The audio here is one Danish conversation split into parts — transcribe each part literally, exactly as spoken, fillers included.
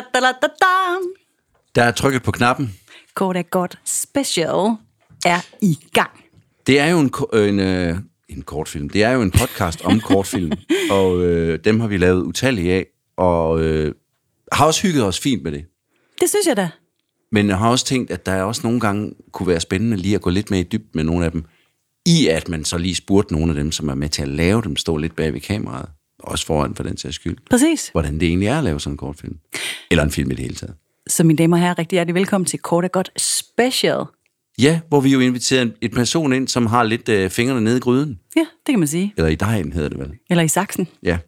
Da, da, da, da, da. Der er trykket på knappen. Kort er godt special er i gang. Det er jo en, en, en kortfilm. Det er jo en podcast om kortfilm. Og øh, dem har vi lavet utallige af. Og øh, har også hygget os fint med det. Det synes jeg da. Men jeg har også tænkt, at der også nogle gange kunne være spændende lige at gå lidt mere i dybt med nogle af dem. I at man så lige spurgte nogle af dem, som er med til at lave dem, stå lidt bag ved kameraet. Også foran for den sags skyld. Præcis. Hvordan det egentlig er at lave sådan en kortfilm. Eller en film i det hele taget. Så mine damer og herrer, rigtig hjertelig velkommen til Kort er Godt Special. Ja, hvor vi jo inviterer et person ind, som har lidt øh, fingrene nede i gryden. Ja, det kan man sige. Eller i dejen hedder det vel. Eller i saksen. Ja.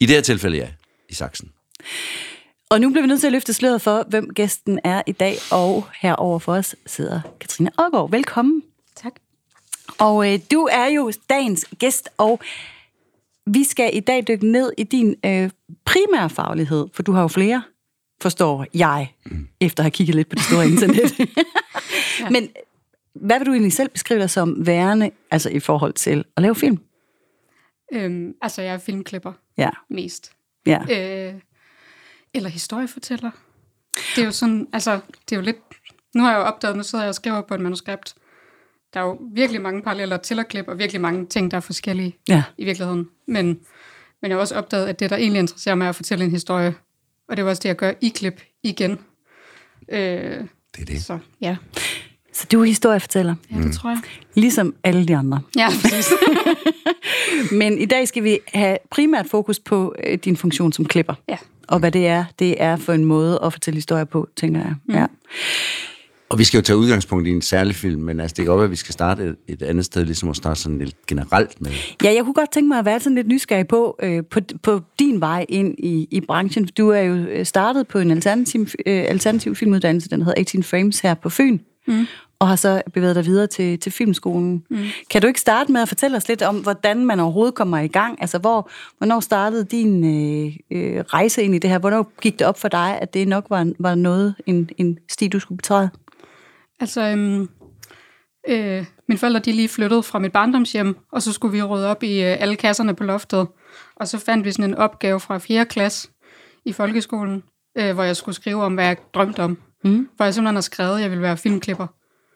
I det her tilfælde, ja. I saksen. Og nu bliver vi nødt til at løfte sløret for, hvem gæsten er i dag. Og herover for os sidder Cathrine Odgaard. Velkommen. Tak. Og øh, du er jo dagens gæst, og vi skal i dag dykke ned i din øh, primære faglighed, for du har jo flere, forstår jeg, mm. efter at have kigget lidt på det store internet. Ja. Men hvad vil du egentlig selv beskrive dig som værende, altså i forhold til at lave film? Øhm, altså, jeg er filmklipper ja. mest. Ja. Øh, eller historiefortæller. Det er jo sådan, altså, det er jo lidt... Nu har jeg jo opdaget, nu sidder jeg og skriver på et manuskript. Der er jo virkelig mange paralleller til at klippe, og virkelig mange ting, der er forskellige ja. i virkeligheden. Men, men jeg har også opdaget, at det, der egentlig interesserer mig, er at fortælle en historie. Og det var også det, jeg gør i klip igen. Øh, det er det. Så, ja. Så du er historiefortæller? Ja, det mm. tror jeg. Ligesom alle de andre. Ja, præcis. Men i dag skal vi have primært fokus på øh, din funktion som klipper. Ja. Og hvad det er, det er for en måde at fortælle historier på, tænker jeg. Mm. Ja. Og vi skal jo tage udgangspunkt i en særlig film, men altså, det kan godt være, at vi skal starte et andet sted, ligesom at starte sådan lidt generelt med. Ja, jeg kunne godt tænke mig at være sådan lidt nysgerrig på, øh, på, på din vej ind i, i branchen. Du er jo startet på en alternativ, øh, alternativ filmuddannelse, den hedder atten Frames her på Fyn, mm. og har så bevæget dig videre til, til filmskolen. Mm. Kan du ikke starte med at fortælle os lidt om, hvordan man overhovedet kommer i gang? Altså, hvor, hvornår startede din øh, øh, rejse ind i det her? Hvornår gik det op for dig, at det nok var, var noget, en, en sti, du skulle betræde? Altså, øhm, øh, mine forældre, de lige flyttede fra mit barndomshjem, og så skulle vi rydde op i øh, alle kasserne på loftet. Og så fandt vi sådan en opgave fra fjerde klasse i folkeskolen, øh, hvor jeg skulle skrive om, hvad jeg drømte om. Mm. Hvor jeg simpelthen har skrevet, at jeg ville være filmklipper.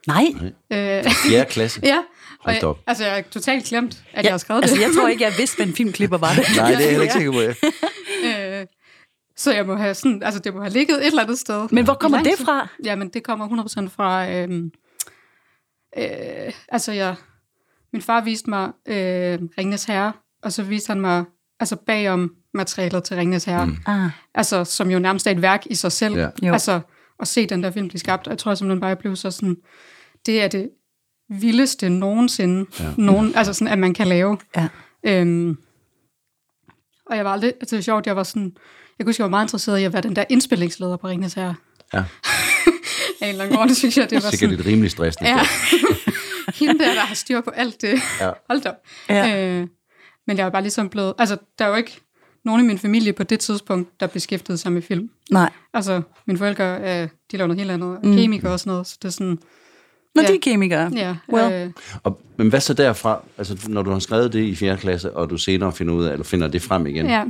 Nej! Øh, fjerde klasse? Ja. Og jeg, altså, jeg er totalt glemt, at ja, jeg har skrevet altså, det. Altså, jeg tror ikke, jeg vidste, hvad en filmklipper var det. Nej, det er jeg ikke sikker på, ja. øh, Så jeg må have sådan, altså det må have ligget et eller andet sted. Men hvor kommer det fra? Jamen det kommer hundrede procent fra, øhm, øh, altså jeg, min far viste mig øh, Ringenes Herre, og så viste han mig altså bagom materialet til Ringenes Herre. Mm. Ah. Altså som jo nærmest er et værk i sig selv. Ja. Altså at se den der film blive skabt, og jeg tror simpelthen bare, jeg blev så sådan, det er det vildeste nogensinde, ja. nogen, altså sådan at man kan lave. Ja. Øhm, og jeg var aldrig, altså det var sjovt, jeg var sådan, jeg kunne huske, jeg var meget interesseret i at være den der indspillingsleder på Ringenes Herre. Ja. Af en lang runde, synes jeg, det var sikkert sådan... Sikkert et rimelig stressende. Ja. Hende der, der har styr på alt det. Ja. Hold da. Ja. Øh, men jeg var bare ligesom blevet... Altså, der er jo ikke nogen i min familie på det tidspunkt, der beskæftigede sig med film. Nej. Altså, mine forældre, øh, de lavede noget helt andet. Mm. Kemikere og sådan noget, så det er sådan... Nå, ja. De er kemikere. Ja. Well. Øh, og, men hvad så derfra? Altså, når du har skrevet det i fjerde klasse, og du senere finder ud af, eller finder det frem igen... Ja.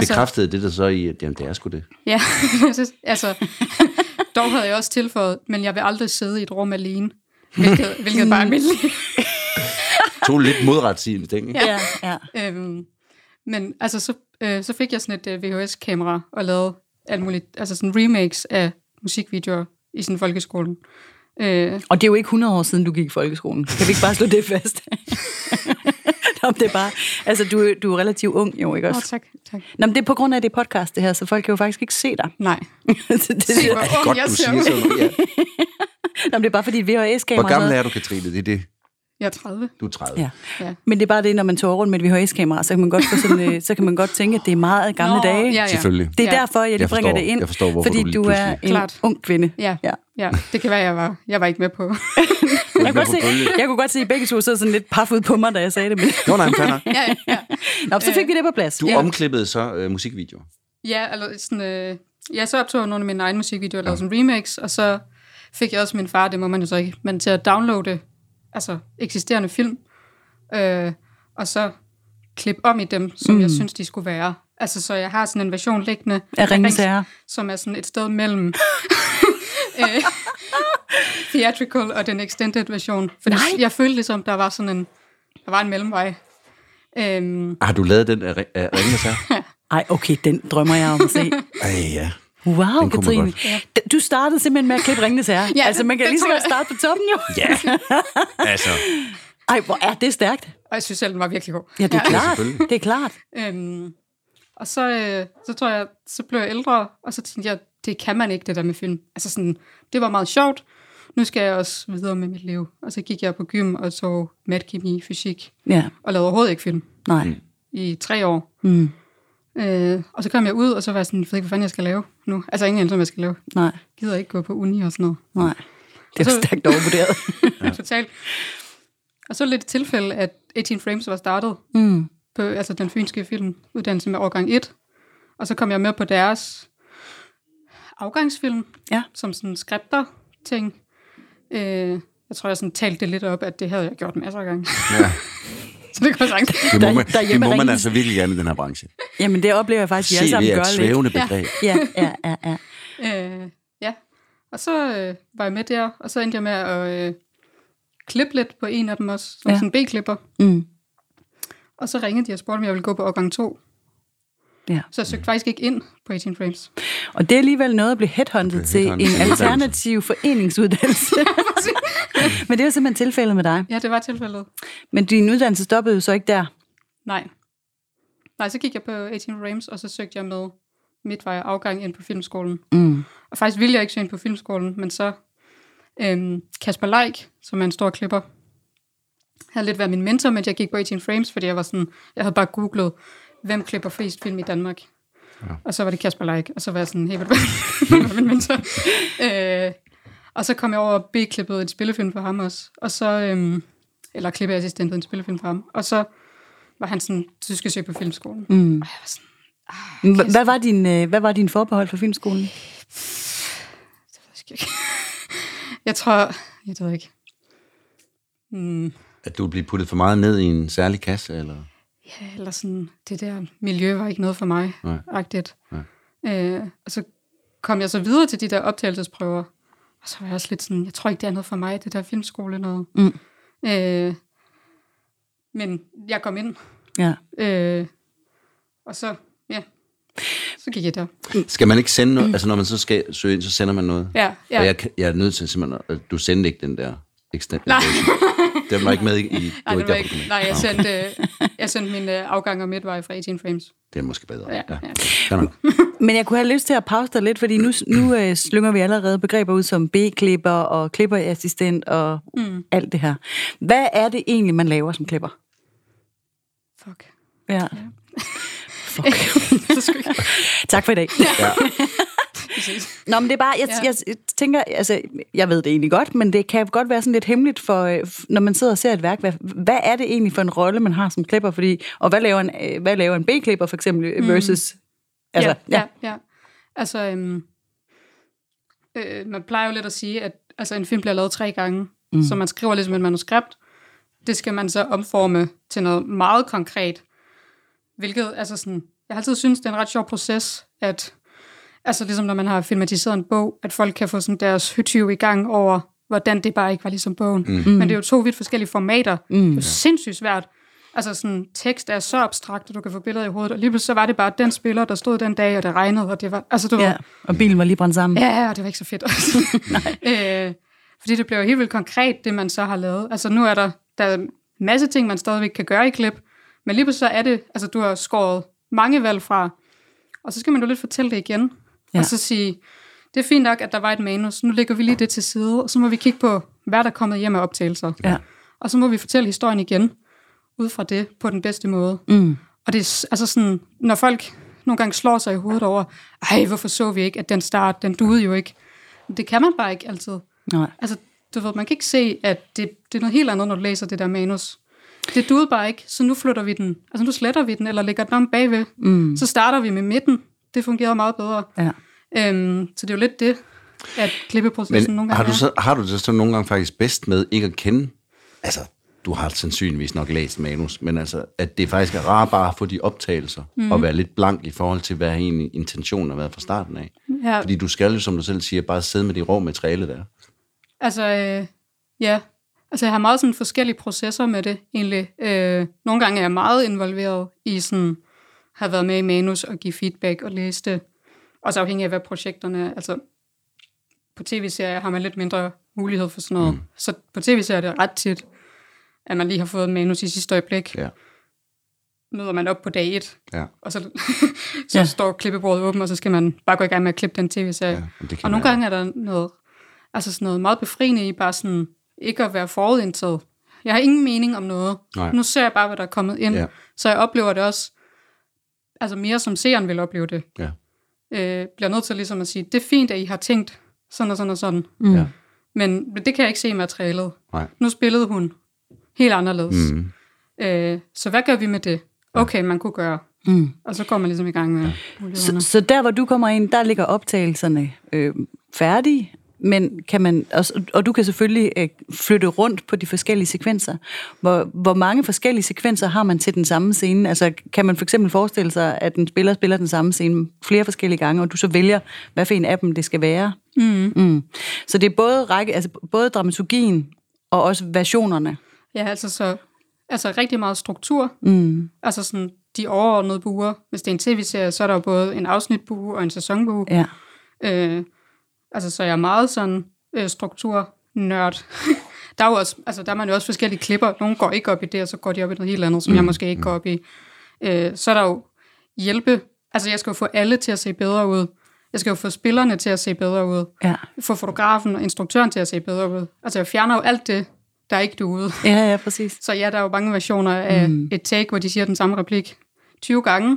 Bekræftede det der så i, at jamen, det er sgu det? Ja, altså, dog havde jeg også tilføjet, men jeg vil aldrig sidde i et rum alene, hvilket, hvilket bare er mit liv. To lidt modretsigende ting. Ja, ja. Øhm, men altså, så, øh, så fik jeg sådan et V H S-kamera og lavede alt muligt, altså sådan remakes af musikvideoer i sådan folkeskolen. Øh. Og det er jo ikke hundrede år siden, du gik i folkeskolen. Kan vi ikke bare slå det fast? Nå, det er bare... Altså, du, du er relativt ung, jo, ikke også? Oh, tak, tak. Nå, men det er på grund af det podcast, det her, så folk kan jo faktisk ikke se dig. Nej. det, det, se, hvor ung godt, jeg ser ud. Ja. Nå, men det er bare fordi, V H S-kamera... Hvor gammel er du, Cathrine? Det er det. Jeg er tredive. Du er tredive. Ja. Ja. Men det er bare det, når man tog rundt med et V H S-kamera, så kan man godt, sådan, så kan man godt tænke, at det er meget gamle Nå, dage. Ja, ja. Selvfølgelig. Det er ja. derfor, jeg, jeg forstår, bringer det ind, forstår, fordi du, du er en Klart. ung kvinde. Ja. Ja. Ja, det kan være, jeg var, jeg var ikke med på. Jeg kunne, se, jeg kunne godt se, at I begge to sidder sådan lidt paffet på mig, da jeg sagde det. Men... Nå, nej, men ja, ja, ja. Nå, så fik vi det på plads. Du ja. omklippede så øh, musikvideoer? Ja, eller sådan, øh, ja, så optog jeg nogle af mine egne musikvideoer, lavede sådan remakes, og så fik jeg også min far, det må man jo så ikke, men til at downloade altså eksisterende film, øh, og så klippe om i dem, som mm. jeg synes, de skulle være. Altså, så jeg har sådan en version liggende af Ringenes Herre, som er sådan et sted mellem theatrical og den extended version. For jeg følte ligesom, der var sådan en, der var en mellemvej. Øhm. Har du lavet den af, af Ringenes Herre? Ej, okay, den drømmer jeg om at se. Ej, ja. Wow, Cathrine. Ja. Du startede simpelthen med at klippe Ringenes Herre. Ja, altså, man kan lige så godt starte på toppen, jo. Ja, altså. Ej, hvor er det stærkt. Og jeg synes selv, den var virkelig god. Ja, det er ja. klart. Ja, det er klart. Øhm, og så, øh, så tror jeg, så blev jeg ældre, og så tænkte jeg, det kan man ikke, det der med film. Altså sådan, det var meget sjovt. Nu skal jeg også videre med mit liv. Og så gik jeg på gym og så matkemi, fysik. Ja. Og lavede overhovedet ikke film. Nej. Mm. I tre år. Mm. Øh, og så kom jeg ud, og så var jeg sådan, jeg ved ikke, hvad fanden jeg skal lave nu. Altså ingen anelse, hvad jeg skal lave. Nej. Jeg gider ikke gå på uni og sådan noget. Nej. Det er så stærkt overvurderet. Ja. Totalt. Og så lidt et tilfælde, at atten Frames var startet mm. på altså den fynske filmuddannelse med årgang et. Og så kom jeg med på deres afgangsfilm, ja. Som sådan skripter-ting. Øh, jeg tror, jeg sådan talte det lidt op, at det havde jeg gjort masser af gange. Ja. Så det kan jeg det må man, der, der det må man altså virkelig gerne i den her branche. Jamen, det oplever jeg faktisk, at vi alle sammen gør lidt. Se, det er et svævende begreb. Ja, ja, ja. ja, ja. Øh, ja. Og så øh, var jeg med der, og så endte jeg med at... Øh, klippe lidt på en af dem også, som ja. Sådan en B-klipper. Mm. Og så ringede de og spurgte, om jeg ville gå på årgang to. Ja. Så jeg søgte faktisk ikke ind på atten Frames. Og det er alligevel noget at blive headhunted okay, til en alternativ foreningsuddannelse. Men det var simpelthen tilfældet med dig. Ja, det var tilfældet. Men din uddannelse stoppede jo så ikke der? Nej. Nej, så gik jeg på atten Frames, og så søgte jeg med midtvej afgang ind på filmskolen. Mm. Og faktisk ville jeg ikke søge ind på filmskolen, men så... Øhm, Kasper Leik, som er en stor klipper, havde lidt været min mentor, men jeg gik på atten Frames, fordi jeg var sådan, jeg havde bare googlet, hvem klipper flest film i Danmark. Ja. Og så var det Kasper Leik, og så var jeg sådan, hey, hvad var min mentor? øh, og så kom jeg over og B-klippede en spillefilm for ham også, og så, øhm, eller klippeassistentet en spillefilm for ham, og så var han sådan, så skal jeg søge på filmskolen. Mm. Og jeg var sådan, ah, hvad, var din, øh, hvad var din forbehold for filmskolen? Det var sgu ikke... Jeg tror... Jeg tror ikke. Mm. At du bliver puttet for meget ned i en særlig kasse, eller? Ja, eller sådan... Det der miljø var ikke noget for mig. Agtigt. Øh, og så kom jeg så videre til de der optagelsesprøver. Og så var jeg også lidt sådan... Jeg tror ikke, det er noget for mig, det der filmskole noget. Mm. Øh, men jeg kom ind. Ja. Øh, og så... Ja. Så gik jeg der. Skal man ikke sende noget? Mm. Altså, når man så skal søge ind, så sender man noget? Ja. ja. Og jeg, jeg er nødt til simpelthen, at du sendte ikke den der extended version. Den var ikke med i... i nej, ikke ikke, nej, jeg sendte, jeg sendte min afgang og midtvej fra atten Frames. Det er måske bedre. Ja. ja. ja. Men jeg kunne have lyst til at pause dig lidt, fordi nu, nu øh, slynger vi allerede begreber ud som B-klipper og klipperassistent og mm. alt det her. Hvad er det egentlig, man laver som klipper? Fuck. Ja. ja. Tak for i dag. Ja. Nå, men det er bare, jeg, ja. jeg tænker, altså, jeg ved det egentlig godt, men det kan godt være sådan lidt hemmeligt, for, når man sidder og ser et værk, hvad, hvad er det egentlig for en rolle, man har som klipper, fordi, og hvad laver en, hvad laver en B-klipper for eksempel, versus, mm. altså, ja, ja. ja, ja. Altså, øhm, øh, man plejer jo lidt at sige, at altså, en film bliver lavet tre gange, mm. så man skriver ligesom et manuskript, det skal man så omforme til noget meget konkret. Hvilket, altså sådan, jeg har altid synes det er en ret sjov proces, at, altså ligesom når man har filmatiseret en bog, at folk kan få sådan deres høtyv i gang over, hvordan det bare ikke var ligesom bogen. Mm. Men det er jo to vidt forskellige formater. Mm. Det er jo sindssygt svært. Altså sådan, tekst er så abstrakt, at du kan få billeder i hovedet, og lige pludselig så var det bare den spiller, der stod den dag, og det regnede, og det var, altså du ja, ved, og bilen var lige brændt sammen. Ja, ja, og det var ikke så fedt også. øh, fordi det bliver jo helt vildt konkret, det man så har lavet. Altså nu er der, der er en masse ting, man stadigvæk kan gøre i klip, men lige pludselig så er det, altså du har skåret mange valg fra, og så skal man jo lidt fortælle det igen, ja. Og så sige, det er fint nok, at der var et manus, nu lægger vi lige det til side, og så må vi kigge på, hvad der er kommet hjem af optagelser. Ja. Og så må vi fortælle historien igen, ud fra det, på den bedste måde. Mm. Og det er altså sådan, når folk nogle gange slår sig i hovedet over, ej, hvorfor så vi ikke, at den start, den duede jo ikke. Det kan man bare ikke altid. Nej. Altså, du ved, man kan ikke se, at det, det er noget helt andet, når du læser det der manus. Det duede bare ikke, så nu flytter vi den. Altså nu sletter vi den, eller lægger den om bagved. Mm. Så starter vi med midten. Det fungerer meget bedre. Ja. Øhm, så det er jo lidt det, at klippeprocessen nogle gange har du så, har du det så nogle gange faktisk bedst med ikke at kende? Altså, du har sandsynligvis nok læst manus, men altså, at det faktisk er rart bare at få de optagelser, mm. og være lidt blank i forhold til, hvad egentlig intentionen har været fra starten af. Ja. Fordi du skal jo, som du selv siger, bare sidde med det rå materiale der. Altså, øh, ja. Altså, jeg har meget sådan forskellige processer med det, egentlig. Øh, nogle gange er jeg meget involveret i sådan, har været med i manus og give feedback og læse det. Også afhængig af, hvad projekterne er. Altså, på tv-serier har man lidt mindre mulighed for sådan noget. Mm. Så på tv-serier er det ret tit, at man lige har fået manus i sidste øjeblik. Ja. Møder man op på dag et, ja. Og så, så ja. Står klippebordet åbent, og så skal man bare gå i gang med at klippe den tv-serie. Ja, og nogle være. Gange er der noget, altså sådan noget meget befriende i bare sådan, ikke at være forudindtaget. Jeg har ingen mening om noget. Nej. Nu ser jeg bare, hvad der er kommet ind. Ja. Så jeg oplever det også, altså mere som seeren vil opleve det. Ja. Øh, bliver nødt til ligesom at sige, det er fint, at I har tænkt sådan og sådan og sådan. Mm. Ja. Men det kan jeg ikke se i materialet. Nej. Nu spillede hun helt anderledes. Mm. Øh, så hvad gør vi med det? Okay, man kunne gøre. Mm. Og så går man ligesom i gang med... Ja. Så, så der, hvor du kommer ind, der ligger optagelserne øh, færdige, men kan man, og, og du kan selvfølgelig øh, flytte rundt på de forskellige sekvenser. Hvor, hvor mange forskellige sekvenser har man til den samme scene? Altså, kan man for eksempel forestille sig, at en spiller spiller den samme scene flere forskellige gange, og du så vælger, hvad for en af dem det skal være? Mm. Mm. Så det er både, række, altså, både dramaturgien og også versionerne. Ja, altså så altså rigtig meget struktur. Mm. Altså sådan de overordnede buer. Hvis det er en tv-serie, så er der jo både en afsnitbue og en sæsonbue. Ja. Øh, altså så er jeg meget sådan øh, strukturnørd. der er jo også, altså der er man jo også forskellige klipper. Nogle går ikke op i det, og så går de op i noget helt andet, som mm. jeg måske ikke går op i. Øh, så er der jo hjælpe. Altså jeg skal jo få alle til at se bedre ud. Jeg skal jo få spillerne til at se bedre ud. Ja. Få fotografen og instruktøren til at se bedre ud. Altså jeg fjerner jo alt det, der er ikke derude. Ja, ja, præcis. Så ja, der er jo mange versioner af mm. et take, hvor de siger den samme replik tyve gange,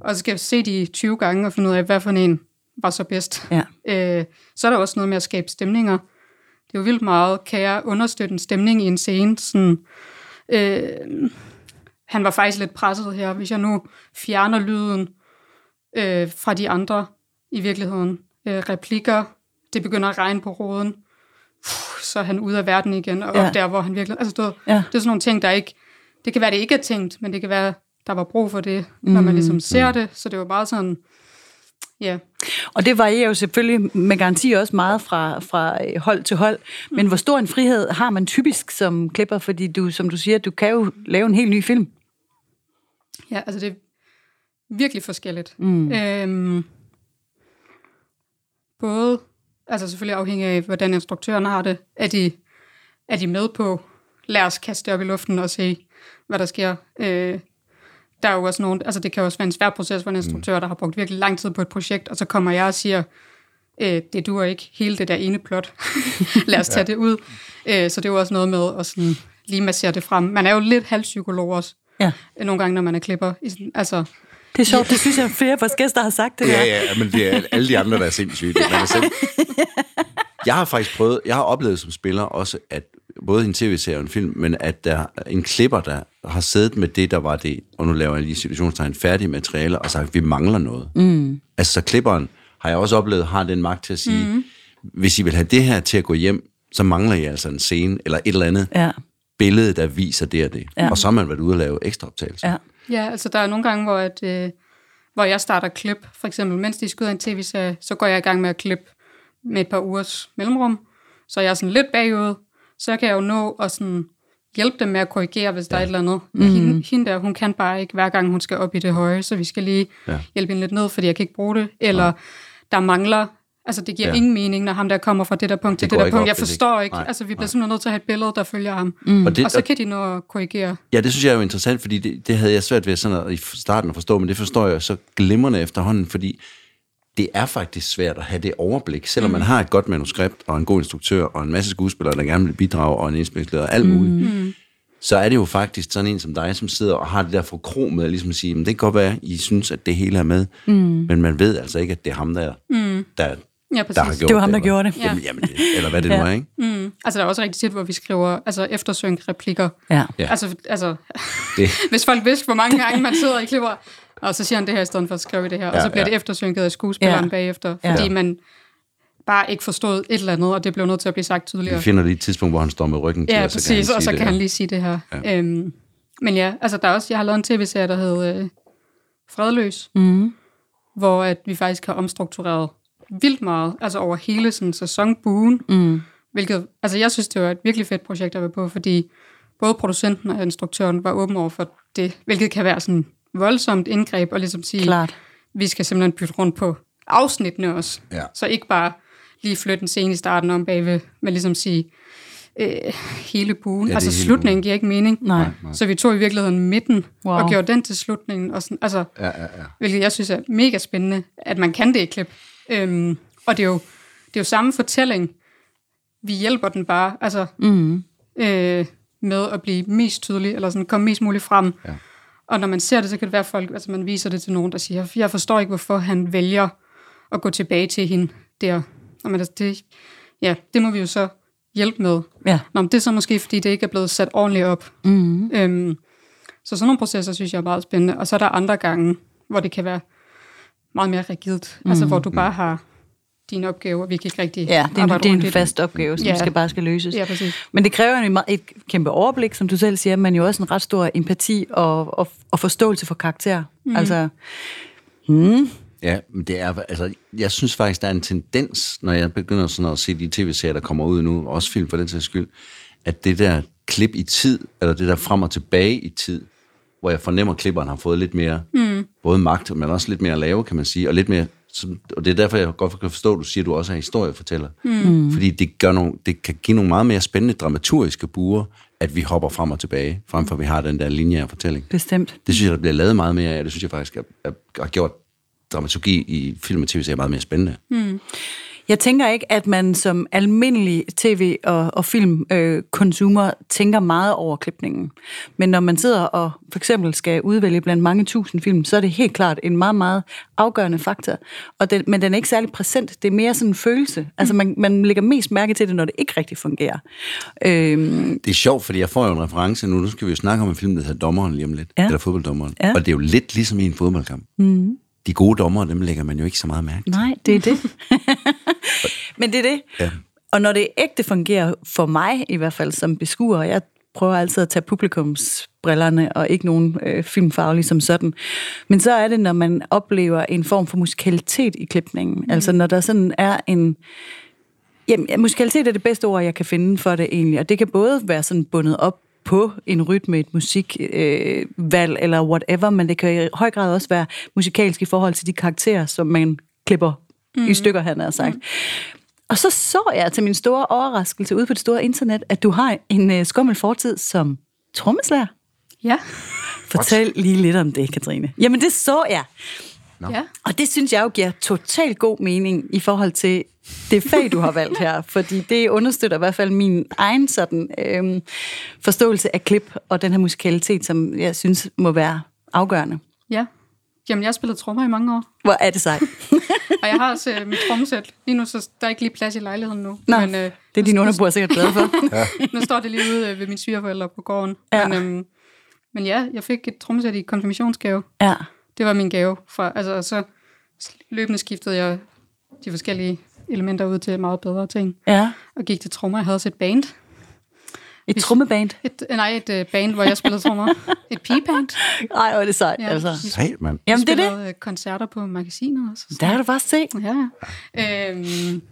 og så skal jeg se de tyve gange og finde ud af, hvad for en var så bedst. Ja. Øh, så er der også noget med at skabe stemninger. Det er jo vildt meget, kan jeg understøtte en stemning i en scene? Sådan, øh, han var faktisk lidt presset her. Hvis jeg nu fjerner lyden øh, fra de andre i virkeligheden, øh, replikker, det begynder at regne på roden, så er han ude af verden igen, og ja. Op der, hvor han virkelig... Altså, det, ja. Det er sådan nogle ting, der ikke... Det kan være, det ikke er tænkt, men det kan være, der var brug for det, mm. når man ligesom ser mm. det. Så det var bare sådan... Ja. Og det varierer jo selvfølgelig med garanti også meget fra, fra hold til hold. Men mm. hvor stor en frihed har man typisk som klipper? Fordi du, som du siger, du kan jo lave en helt ny film. Ja, altså det er virkelig forskelligt. Mm. Øhm, både... Altså selvfølgelig afhængig af, hvordan instruktøren har det. Er de, er de med på? Lad os kaste det op i luften og se, hvad der sker. Øh, der er jo også nogen, altså det kan også være en svær proces for en instruktør, der har brugt virkelig lang tid på et projekt, og så kommer jeg og siger, øh, det duer ikke hele det der ene plot. Lad os tage ja. Det ud. Øh, så det er jo også noget med at sådan lige massere det frem. Man er jo lidt halvpsykolog også. Ja. Nogle gange, når man er klipper. Altså... Det er sjovt, det synes jeg, at flere af vores gæster har sagt det der. Ja, ja, men det er alle de andre, der er sindssygt. Man er selv... Jeg har faktisk prøvet, jeg har oplevet som spiller også, at både i en tv-serie og en film, men at der en klipper, der har siddet med det, der var det, og nu laver jeg lige situationstegn færdige materialer, og sagt, vi mangler noget. Mm. Altså, så klipperen har jeg også oplevet, har den magt til at sige, mm. hvis I vil have det her til at gå hjem, så mangler I altså en scene, eller et eller andet ja. Billede, der viser det og det. Ja. Og så har man været ude og lave ekstra optagelser. Ja. Ja, altså der er nogle gange, hvor, at, øh, hvor jeg starter klip. For eksempel, mens de skyder en tv-serie, så går jeg i gang med at klippe med et par ugers mellemrum. Så jeg er sådan lidt bagud. Så kan jeg jo nå at sådan hjælpe dem med at korrigere, hvis ja. Der er et eller andet. Mm. Hende, hende der, hun kan bare ikke, hver gang hun skal op i det høje, så vi skal lige ja. Hjælpe hende lidt ned, fordi jeg kan ikke bruge det. Eller ja. Der mangler, altså det giver ja. Ingen mening, når ham der kommer fra det der punkt til det, det der punkt. Op, jeg forstår det ikke. Nej. Altså vi bliver Nej. Simpelthen nødt til at have et billede, der følger ham. Mm. Og, det, og så kan de nå at korrigere. Ja, det synes jeg er jo interessant, fordi det, det havde jeg svært ved sådan at, i starten at forstå, men det forstår jeg så glimrende efterhånden, fordi det er faktisk svært at have det overblik, selvom mm. man har et godt manuskript og en god instruktør og en masse skuespillere, der gerne vil bidrage og en indspilsleder og alt muligt. Mm. Så er det jo faktisk sådan en som dig, som sidder og har det der forkromet at ligesom sige, men det kan godt være, I synes, at det hele er med, mm. men man ved altså ikke, at det er ham, der, mm. der Ja, præcis. Det var ham, der det, gjorde det. Ja. Jamen, jamen, eller hvad det nu ja. Er, ikke? Mm. Altså, der er også rigtig tit, hvor vi skriver altså, eftersynk-replikker. Ja. Altså, altså hvis folk vidste, hvor mange gange man sidder i klipper, og så siger han det her, i stedet for at skrive det her, ja, og så bliver ja. Det eftersynket af skuespilleren ja. Bagefter, fordi ja. Man bare ikke forstået et eller andet, og det blev nødt til at blive sagt tydeligere. Vi finder lige et tidspunkt, hvor han står med ryggen til, ja, og så præcis, kan han, og så kan han lige sige det her. Ja. Øhm, men ja, altså der er også, jeg har lavet en tv-serie, der hedder øh, Fredløs, mm. hvor at vi faktisk har omstruktureret vildt meget, altså over hele sådan sæsonbuen, mm. hvilket, altså jeg synes, det var et virkelig fedt projekt at være på, fordi både producenten og instruktøren var åben over for det, hvilket kan være sådan voldsomt indgreb, og ligesom sige, klart. Vi skal simpelthen bytte rundt på afsnittene også, ja. Så ikke bare lige flytte en scene i starten om bagved, men ligesom sige, øh, hele buen, ja, altså hele slutningen buen. Giver ikke mening, nej. Nej. Så vi tog i virkeligheden midten, wow. og gjorde den til slutningen, og sådan, altså, ja, ja, ja. Hvilket jeg synes er mega spændende, at man kan det i klip, øhm, og det er, jo, det er jo samme fortælling, vi hjælper den bare, altså, mm. øh, med at blive mest tydelig, eller sådan, komme mest muligt frem, ja. Og når man ser det, så kan det være folk, altså man viser det til nogen, der siger, jeg forstår ikke, hvorfor han vælger at gå tilbage til hende der. Nå, men det, ja, det må vi jo så hjælpe med. Ja. Nå, men det er så måske, fordi det ikke er blevet sat ordentligt op. Mm-hmm. Øhm, så sådan nogle processer, synes jeg, er meget spændende. Og så er der andre gange, hvor det kan være meget mere rigidt. Mm-hmm. Altså, hvor du bare har dine opgaver, vi kan ikke rigtig ja, det er, arbejde det er en det. Fast opgave, som ja. Skal bare skal løses. Ja, men det kræver jo et kæmpe overblik, som du selv siger, men jo også en ret stor empati og, og, og forståelse for karakterer. Mm. Altså, hmm. Ja, men det er, altså, jeg synes faktisk, der er en tendens, når jeg begynder sådan at se de tv-serier, der kommer ud nu, også film for den sags skyld, at det der klip i tid, eller det der frem og tilbage i tid, hvor jeg fornemmer, at klipperen har fået lidt mere, mm. både magt, men også lidt mere at lave, kan man sige, og lidt mere, og det er derfor, jeg godt kan forstå, at du siger, at du også er historiefortæller. Mm. Fordi det, gør nogle, det kan give nogle meget mere spændende dramaturgiske buer, at vi hopper frem og tilbage, fremfor at vi har den der linje af fortælling. Bestemt. Det synes jeg, der bliver lavet meget mere af, det synes jeg faktisk har gjort dramaturgi i film og tv-serier meget mere spændende. Mm. Jeg tænker ikke, at man som almindelig tv- og, og filmkonsumer øh, tænker meget over klipningen. Men når man sidder og for eksempel skal udvælge blandt mange tusind film, så er det helt klart en meget, meget afgørende faktor. Og den, men den er ikke særlig præsent. Det er mere sådan en følelse. Altså man, man lægger mest mærke til det, når det ikke rigtig fungerer. Øhm. Det er sjovt, fordi jeg får jo en reference nu. Nu skal vi jo snakke om en film, der hedder Dommeren lige om lidt. Ja. Eller Fodbolddommeren. Ja. Og det er jo lidt ligesom i en fodboldkamp. Mm. De gode dommere, dem lægger man jo ikke så meget mærke til. Nej, det er det. Men det er det. Ja. Og når det ægte fungerer, for mig i hvert fald som beskuer, jeg prøver altid at tage publikumsbrillerne og ikke nogen øh, filmfaglige som sådan, men så er det, når man oplever en form for musikalitet i klipningen. Mm. Altså når der sådan er en... Jamen, musikalitet er det bedste ord, jeg kan finde for det egentlig, og det kan både være sådan bundet op på en rytme, et musikvalg øh, eller whatever, men det kan i høj grad også være musikalsk i forhold til de karakterer, som man klipper mm. i stykker, han har sagt. Mm. Og så så jeg til min store overraskelse ude på det store internet, at du har en øh, skummel fortid som trommeslager. Ja. Fortæl What? Lige lidt om det, Cathrine. Jamen, det så jeg. No. Ja. Og det synes jeg jo giver totalt god mening i forhold til det fag, du har valgt her, fordi det understøtter i hvert fald min egen sådan, øhm, forståelse af klip og den her musikalitet, som jeg synes må være afgørende. Ja, jamen jeg har spillet trommer i mange år. Hvor er det sejt. Og jeg har også øh, mit trommesæt. Lige nu, så der er ikke lige plads i lejligheden nu. Nå, men, øh, det er din underbord er sikkert glad for. Ja. Nu står det lige ude ved mine svigerforældre på gården. Ja. Men, øhm, men ja, jeg fik et trommesæt i konfirmationsgave. Ja. Det var min gave. Fra, altså, så løbende skiftede jeg de forskellige elementer ud til meget bedre ting. Ja. Og gik til trommer. Jeg havde også et band. Et trommeband? Nej, et uh, band, hvor jeg spillede trommer. Et pigeband. Nej, hvor er det sejt. Ja, altså. Sejt, mand. Jamen, det er det. Koncerter på magasiner også. Der har du bare set. Ja, ja. Øhm,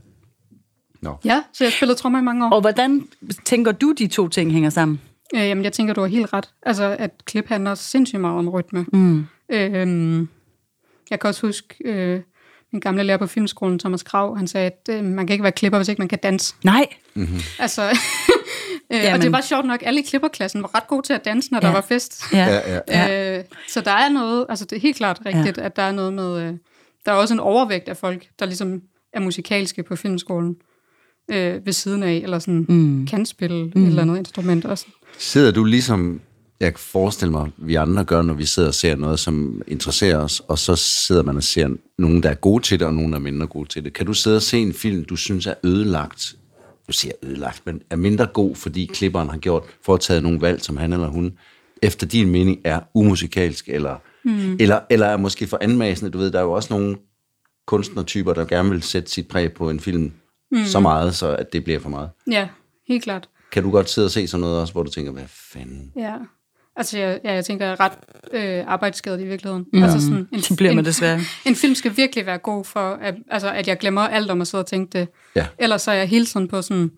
no. Ja, så jeg spillede trommer i mange år. Og hvordan tænker du, de to ting hænger sammen? Øh, jamen, jeg tænker, du har helt ret. Altså, at klip handler sindssygt meget om rytme. Mm. Øhm, jeg kan også huske øh, min gamle lærer på filmskolen, Thomas Krag, han sagde, at øh, man kan ikke være klipper, hvis ikke man kan danse. Nej. Mm-hmm. Altså, øh, og det var sjovt nok, alle i klipperklassen var ret gode til at danse, når ja. Der var fest. Ja. Ja, ja. Øh, så der er noget, altså det er helt klart rigtigt, ja. At der er noget med, øh, der er også en overvægt af folk, der ligesom er musikalske på filmskolen. Øh, ved siden af, eller sådan mm. kan spille mm. et eller andet instrument også. Sidder du ligesom... Jeg kan forestille mig, vi andre gør, når vi sidder og ser noget, som interesserer os, og så sidder man og ser nogen, der er gode til det, og nogen, der er mindre gode til det. Kan du sidde og se en film, du synes er ødelagt, du siger ødelagt, men er mindre god, fordi klipperen har gjort, foretaget nogle valg, som han eller hun, efter din mening er umusikalsk, eller, mm. eller, eller er måske for anmassende. Du ved, der er jo også nogle kunstnertyper, der gerne vil sætte sit præg på en film, mm. så meget, så at det bliver for meget. Ja, helt klart. Kan du godt sidde og se sådan noget også, hvor du tænker, hvad fanden? Ja, altså jeg, ja, jeg tænker ret øh, arbejdsskadet i virkeligheden. Mm. Altså sådan en, så bliver man desværre. En film skal virkelig være god for, at, altså, at jeg glemmer alt om at sidde og tænke det. Ja. Ellers så er jeg hele tiden på sådan,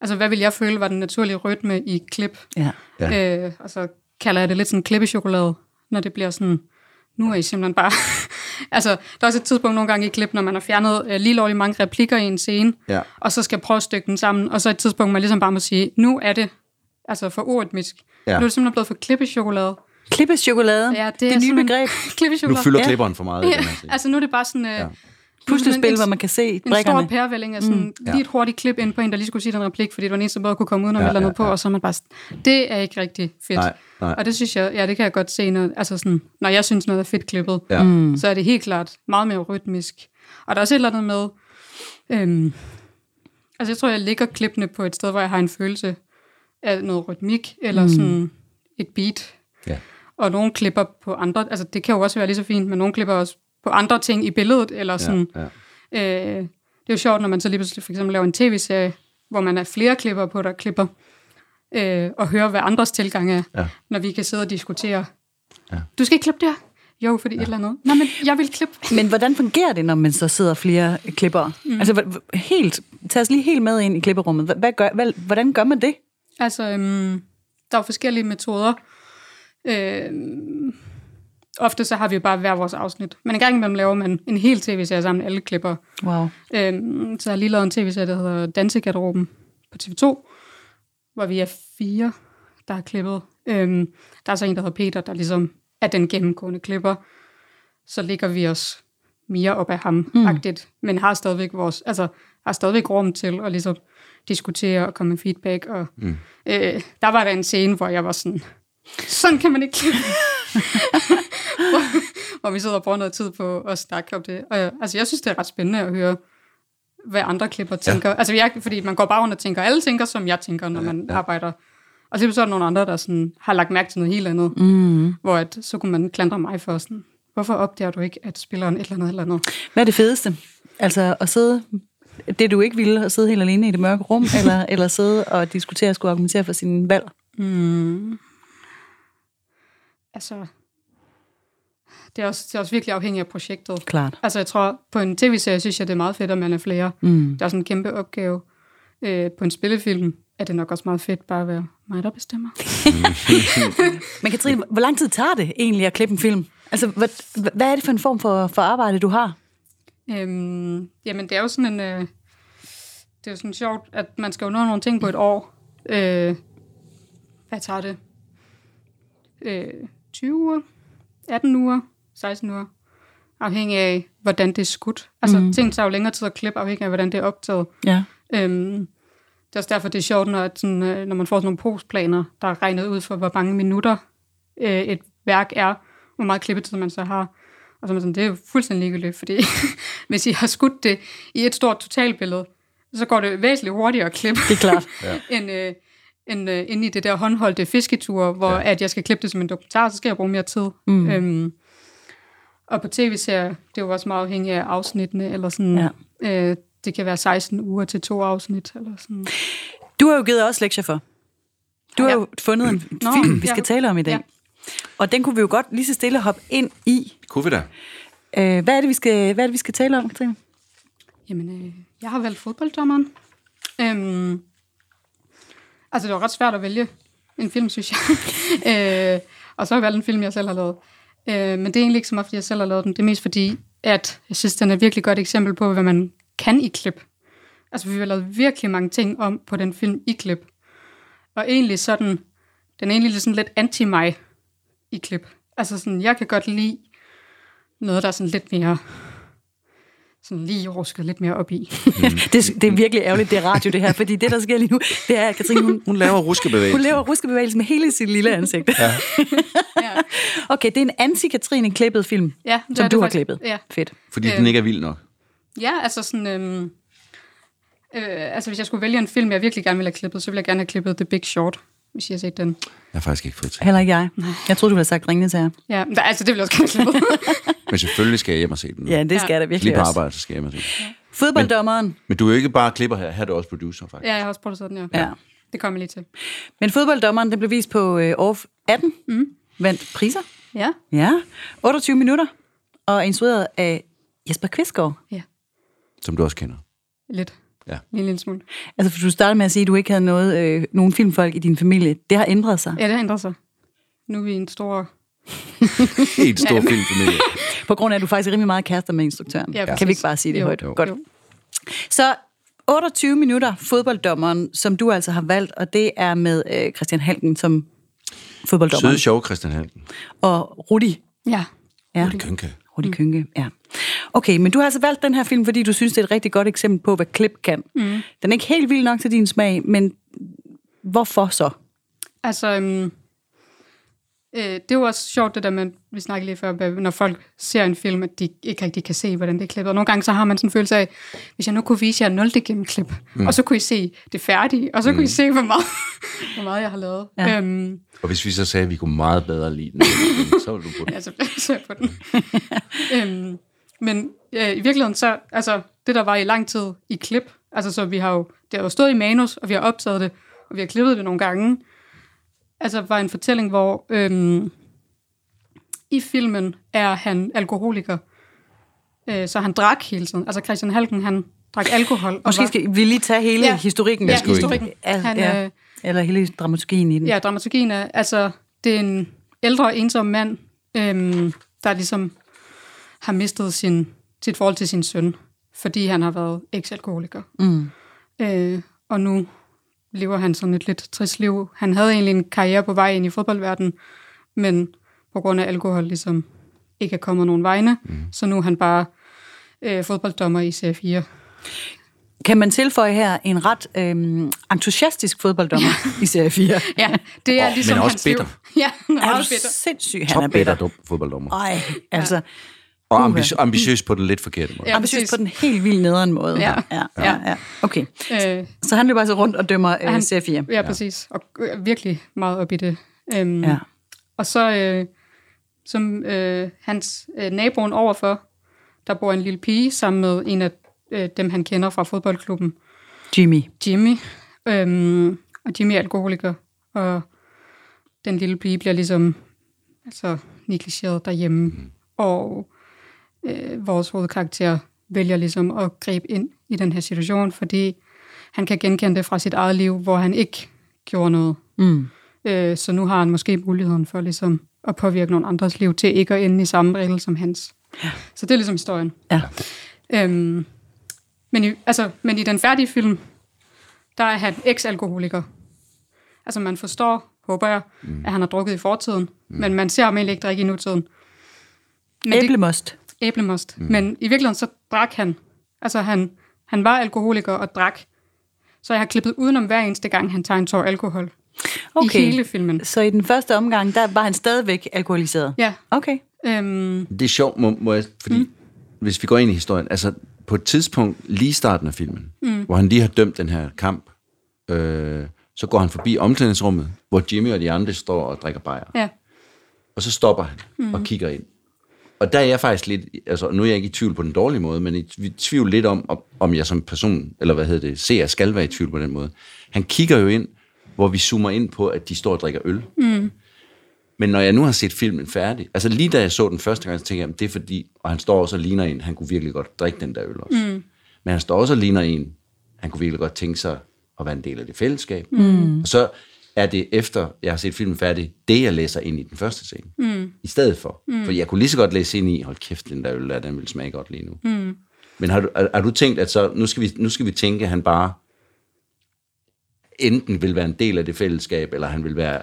altså hvad vil jeg føle var den naturlige rytme i klip? Ja. Ja. Øh, og så kalder jeg det lidt sådan klippechokolade, når det bliver sådan, nu er I simpelthen bare... altså, der er også et tidspunkt nogle gange i klip, når man har fjernet øh, lige lovligt mange replikker i en scene, ja. Og så skal prøve at stykke den sammen, og så et tidspunkt, man ligesom bare må sige, nu er det altså for urytmisk. Ja. Nu er det simpelthen blevet for klippechokolade. Klippechokolade? Ja, det, det er nye begreb. Nu fylder ja. Klipperen for meget. Ja. Ja. Altså, nu er det bare sådan... Øh, ja. Puslespil, en, hvor man kan se brikkerne. En stor pærevælling af sådan mm. lige et hurtigt klip ind på en, der lige skulle sige den replik, fordi det var den eneste måde at kunne komme udenom ja, et eller andet ja, ja. På, og så man bare, det er ikke rigtig fedt. Nej, nej. Og det synes jeg, ja, det kan jeg godt se, når, altså sådan, når jeg synes noget er fedt klippet, ja. mm. så er det helt klart meget mere rytmisk. Og der er også et eller andet med, øhm, altså jeg tror, jeg lægger klippene på et sted, hvor jeg har en følelse af noget rytmik, eller mm. sådan et beat. Ja. Og nogle klipper på andre, altså det kan jo også være lige så fint, men nogle klipper også på andre ting i billedet, eller sådan. Ja, ja. Øh, det er jo sjovt, når man så lige pludselig for eksempel laver en tv-serie, hvor man er flere klipper på, der klipper, øh, og hører, hvad andres tilgang er, ja. Når vi kan sidde og diskutere. Ja. Du skal ikke klippe der? Jo, fordi ja. Et eller andet. Nej, men jeg vil klippe. Men hvordan fungerer det, når man så sidder flere klipper? Mm. Altså, helt, tag os lige helt med ind i klipperummet. Hvad gør, hvad, hvordan gør man det? Altså, øhm, der er forskellige metoder. Øh, Ofte så har vi bare hver vores afsnit. Men en gang imellem laver man en hel tv-serie sammen, alle klipper. Wow. Øhm, så har jeg lige lavet en tv-serie, der hedder Danse-garderoben på T V to, hvor vi er fire, der er klippet. Øhm, der er så en, der hedder Peter, der ligesom er den gennemgående klipper. Så ligger vi os mere op af ham-agtigt, mm. men har stadigvæk, vores, altså, har stadigvæk rum til at ligesom diskutere og komme med feedback. Og, mm. øh, der var der en scene, hvor jeg var sådan, sådan kan man ikke klippe. hvor vi sidder og bruger noget tid på at snakke om det. Og jeg, altså, jeg synes, det er ret spændende at høre, hvad andre klipper tænker. Ja. Altså, jeg, fordi man går bare rundt og tænker, alle tænker, som jeg tænker, når man ja, ja. Arbejder. Og så er der nogle andre, der sådan, har lagt mærke til noget helt andet, mm. hvor at, så kunne man klandre mig for sådan, hvorfor opdager du ikke, at spilleren et eller andet eller andet? Hvad er det fedeste? Altså, at sidde, det du ikke ville, at sidde helt alene i det mørke rum, eller, eller sidde og diskutere og skulle argumentere for sine valg? Mm. Altså... Det er, også, det er også virkelig afhængigt af projektet. Klart. Altså jeg tror, på en tv-serie synes jeg, det er meget fedt, at man er flere. Mm. Der er sådan en kæmpe opgave. Øh, på en spillefilm er det nok også meget fedt bare at være mig, der bestemmer. Men Cathrine, hvor lang tid tager det egentlig at klippe en film? Altså hvad, hvad er det for en form for, for arbejde, du har? Øhm, jamen det er jo sådan en... Øh, det er jo sådan sjovt, at man skal jo nå nogle ting på et år. Øh, hvad tager det? Øh, tyve uger? atten uger? seksten uger, afhængig af, hvordan det er skudt. Altså, mm. ting tager jo længere tid at klippe, afhængig af, hvordan det er optaget. Yeah. Øhm, det er også derfor, det er sjovt, når, sådan, når man får sådan nogle postplaner, der er regnet ud for, hvor mange minutter øh, et værk er, hvor meget klippetid man så har. Og så er man sådan, det er jo fuldstændig ligegyldigt, fordi hvis I har skudt det i et stort totalbillede, så går det væsentligt hurtigere at klippe. Det er klart. end, øh, end øh, inde i det der håndholdte fisketur, hvor ja. At jeg skal klippe det som en dokumentar, så skal jeg bruge mere tid. Mm. Øhm, Og på tv-serier, det er jo også meget afhængigt af afsnittene, eller sådan, ja. øh, det kan være seksten uger til to afsnit, eller sådan. Du har jo givet os lektier for. Du ja. Har jo fundet en Nå, film, vi skal ja. Tale om i dag. Ja. Og den kunne vi jo godt lige så stille hoppe ind i. Kunne vi da. Øh, hvad, er det, vi skal, hvad er det, vi skal tale om, Trine? Jamen, øh, jeg har valgt Fodbolddommeren. Øhm, altså, det var ret svært at vælge en film, synes jeg. øh, og så har jeg valgt en film, jeg selv har lavet. Men det er egentlig ikke så meget, fordi jeg selv har lavet den. Det er mest fordi, at jeg synes, den er et virkelig godt eksempel på, hvad man kan i klip. Altså, vi har lavet virkelig mange ting om på den film i klip. Og egentlig sådan, den er egentlig sådan lidt anti-mig i klip. Altså sådan, jeg kan godt lide noget, der er sådan lidt mere... sådan lige rusket lidt mere op i. det, det er virkelig ærgerligt, det er radio det her, fordi det, der sker lige nu, det er, at Cathrine, hun, hun laver ruskebevægelsen. Hun laver ruskebevægelsen med hele sit lille ansigt. Ja. Okay, det er en anti-Cathrine-klippet film, ja, som du har faktisk klippet. Ja. Fedt. Fordi øh, den ikke er vild nok. Ja, altså sådan... Øhm, øh, altså, hvis jeg skulle vælge en film, jeg virkelig gerne ville have klippet, så ville jeg gerne have klippet The Big Short, hvis jeg har set den. Jeg har faktisk ikke fået til. Heller ikke jeg. Jeg troede, du ville have sagt Ringenes Herre. Ja, altså, det ville jeg også gerne klippet. Men selvfølgelig skal jeg hjem og se den. Ja, det skal ja. Der virkelig også. Lige på arbejde, så skal jeg hjem og se den. Fodbolddommeren. Men, men du er jo ikke bare klipper her, her er du også producer, faktisk. Ja, jeg har også produceret den, ja. ja. Det kommer lige til. Men fodbolddommeren, den blev vist på øh, Off atten, mm. vandt priser. Ja. Ja, otteogtyve minutter, og instrueret af Jesper Kvidsgaard. Ja. Som du også kender. Lidt. Ja. En lille smule. Altså, for du startede med at sige, at du ikke havde noget, øh, nogen filmfolk i din familie. Det har ændret sig. Ja, det har ændret sig. Nu er vi en stor... en stor filmfamilie. På grund af, at du faktisk er rimelig meget kærester med instruktøren. Ja, kan vi ikke bare sige det jo, højt? Jo. Godt. Jo. Så otteogtyve minutter, fodbolddommeren, som du altså har valgt, og det er med øh, Christian Halken som fodbolddommer. Søde, sjov Christian Halken. Og Rudi. Ja. ja. Rudi Kønke. Rudi Kønke, ja. Okay, men du har altså valgt den her film, fordi du synes, det er et rigtig godt eksempel på, hvad klip kan. Mm. Den er ikke helt vild nok til din smag, men hvorfor så? Altså... Um det er jo også sjovt, det der med, vi snakkede lige før, når folk ser en film, at de ikke rigtig kan se, hvordan det er klippet. Og nogle gange så har man sådan en følelse af, hvis jeg nu kunne vise jer nul det gennemklip, mm. og så kunne I se det færdige, og så mm. kunne I se, hvor meget, hvor meget jeg har lavet. Ja. Øhm. Og hvis vi så sagde, at vi kunne meget bedre lide den, så ville du på den. Ja, så jeg på den. øhm, men øh, i virkeligheden så, altså det der var i lang tid i klip, altså så vi har jo, det har jo stået i manus, og vi har optaget det, og vi har klippet det nogle gange, altså var en fortælling, hvor øhm, i filmen er han alkoholiker, øh, så han drak hele tiden. Altså Christian Halken, han drak alkohol. Måske var... skal vi lige tage hele ja. historikken. Ja, historikken. Han, ja. øh, Eller hele dramaturgien i den. Ja, dramaturgien er, altså det er en ældre, ensom mand, øhm, der ligesom har mistet sin, sit forhold til sin søn, fordi han har været eks-alkoholiker. Mm. Øh, og nu... lever han sådan et lidt trist liv. Han havde egentlig en karriere på vej ind i fodboldverdenen, men på grund af alkohol ligesom ikke er kommet nogen vegne, mm. så nu er han bare øh, fodbolddommer i Serie fire. Kan man tilføje her en ret øh, entusiastisk fodbolddommer i Serie fire? Ja, det er oh, ligesom... Men også bitter. Ja, han er, er også bitter. Sindssygt, han er bitter. Top bitter fodbolddommer. Ej, altså... Ja. Og ambi- ambitiøs på den lidt forkerte måde. Ja, ambitiøs på den helt vildt nederen måde. Ja. Ja, ja, ja. Okay. Øh, så han løber altså rundt og dømmer øh, Serie fire. Ja, ja, præcis. Og virkelig meget op i det. Øhm, ja. Og så øh, som øh, hans øh, naboen overfor, der bor en lille pige sammen med en af øh, dem, han kender fra fodboldklubben. Jimmy. Jimmy. Øhm, og Jimmy er alkoholiker. Og den lille pige bliver ligesom altså, negligeret derhjemme. Mm. Og Øh, vores hovedkarakter vælger ligesom at gribe ind i den her situation, fordi han kan genkende det fra sit eget liv, hvor han ikke gjorde noget. Mm. Øh, så nu har han måske muligheden for ligesom at påvirke nogle andres liv til ikke at ende i samme regel som hans. Ja. Så det er ligesom historien. Ja. Øhm, men, i, altså, men i den færdige film, der er han eks-alkoholiker. Altså man forstår, håber jeg, mm. at han har drukket i fortiden, mm. men man ser ham egentlig ikke drikke i nutiden. Æblemost. æblemost. Mm. Men i virkeligheden, så drak han. Altså, han, han var alkoholiker og drak. Så jeg har klippet udenom hver eneste gang, han tager en tår alkohol. Okay. I hele filmen. Så i den første omgang, der var han stadigvæk alkoholiseret? Ja. Okay. Øhm. Det er sjovt, må, må jeg, fordi mm. hvis vi går ind i historien, altså på et tidspunkt, lige starten af filmen, mm. hvor han lige har dømt den her kamp, øh, så går han forbi omklædningsrummet, hvor Jimmy og de andre står og drikker bajer. Ja. Og så stopper han mm. og kigger ind. Og der er jeg faktisk lidt, altså nu er jeg ikke i tvivl på den dårlige måde, men i tvivl lidt om, om jeg som person, eller hvad hedder det, ser, skal være i tvivl på den måde. Han kigger jo ind, hvor vi zoomer ind på, at de står og drikker øl. Mm. Men når jeg nu har set filmen færdig, altså lige da jeg så den første gang, så tænkte jeg, at det er fordi, og han står også og ligner en, han kunne virkelig godt drikke den der øl også. Mm. Men han står også og ligner en, han kunne virkelig godt tænke sig at være en del af det fællesskab. Mm. Og så er det efter, jeg har set filmen færdig, det jeg læser ind i den første scene, mm. i stedet for. Mm. For jeg kunne lige så godt læse ind i, hold kæft, den der øl der, den vil smage godt lige nu. Mm. Men har du, har, har du tænkt, at så, nu, skal vi, nu skal vi tænke, at han bare enten vil være en del af det fællesskab, eller han vil være,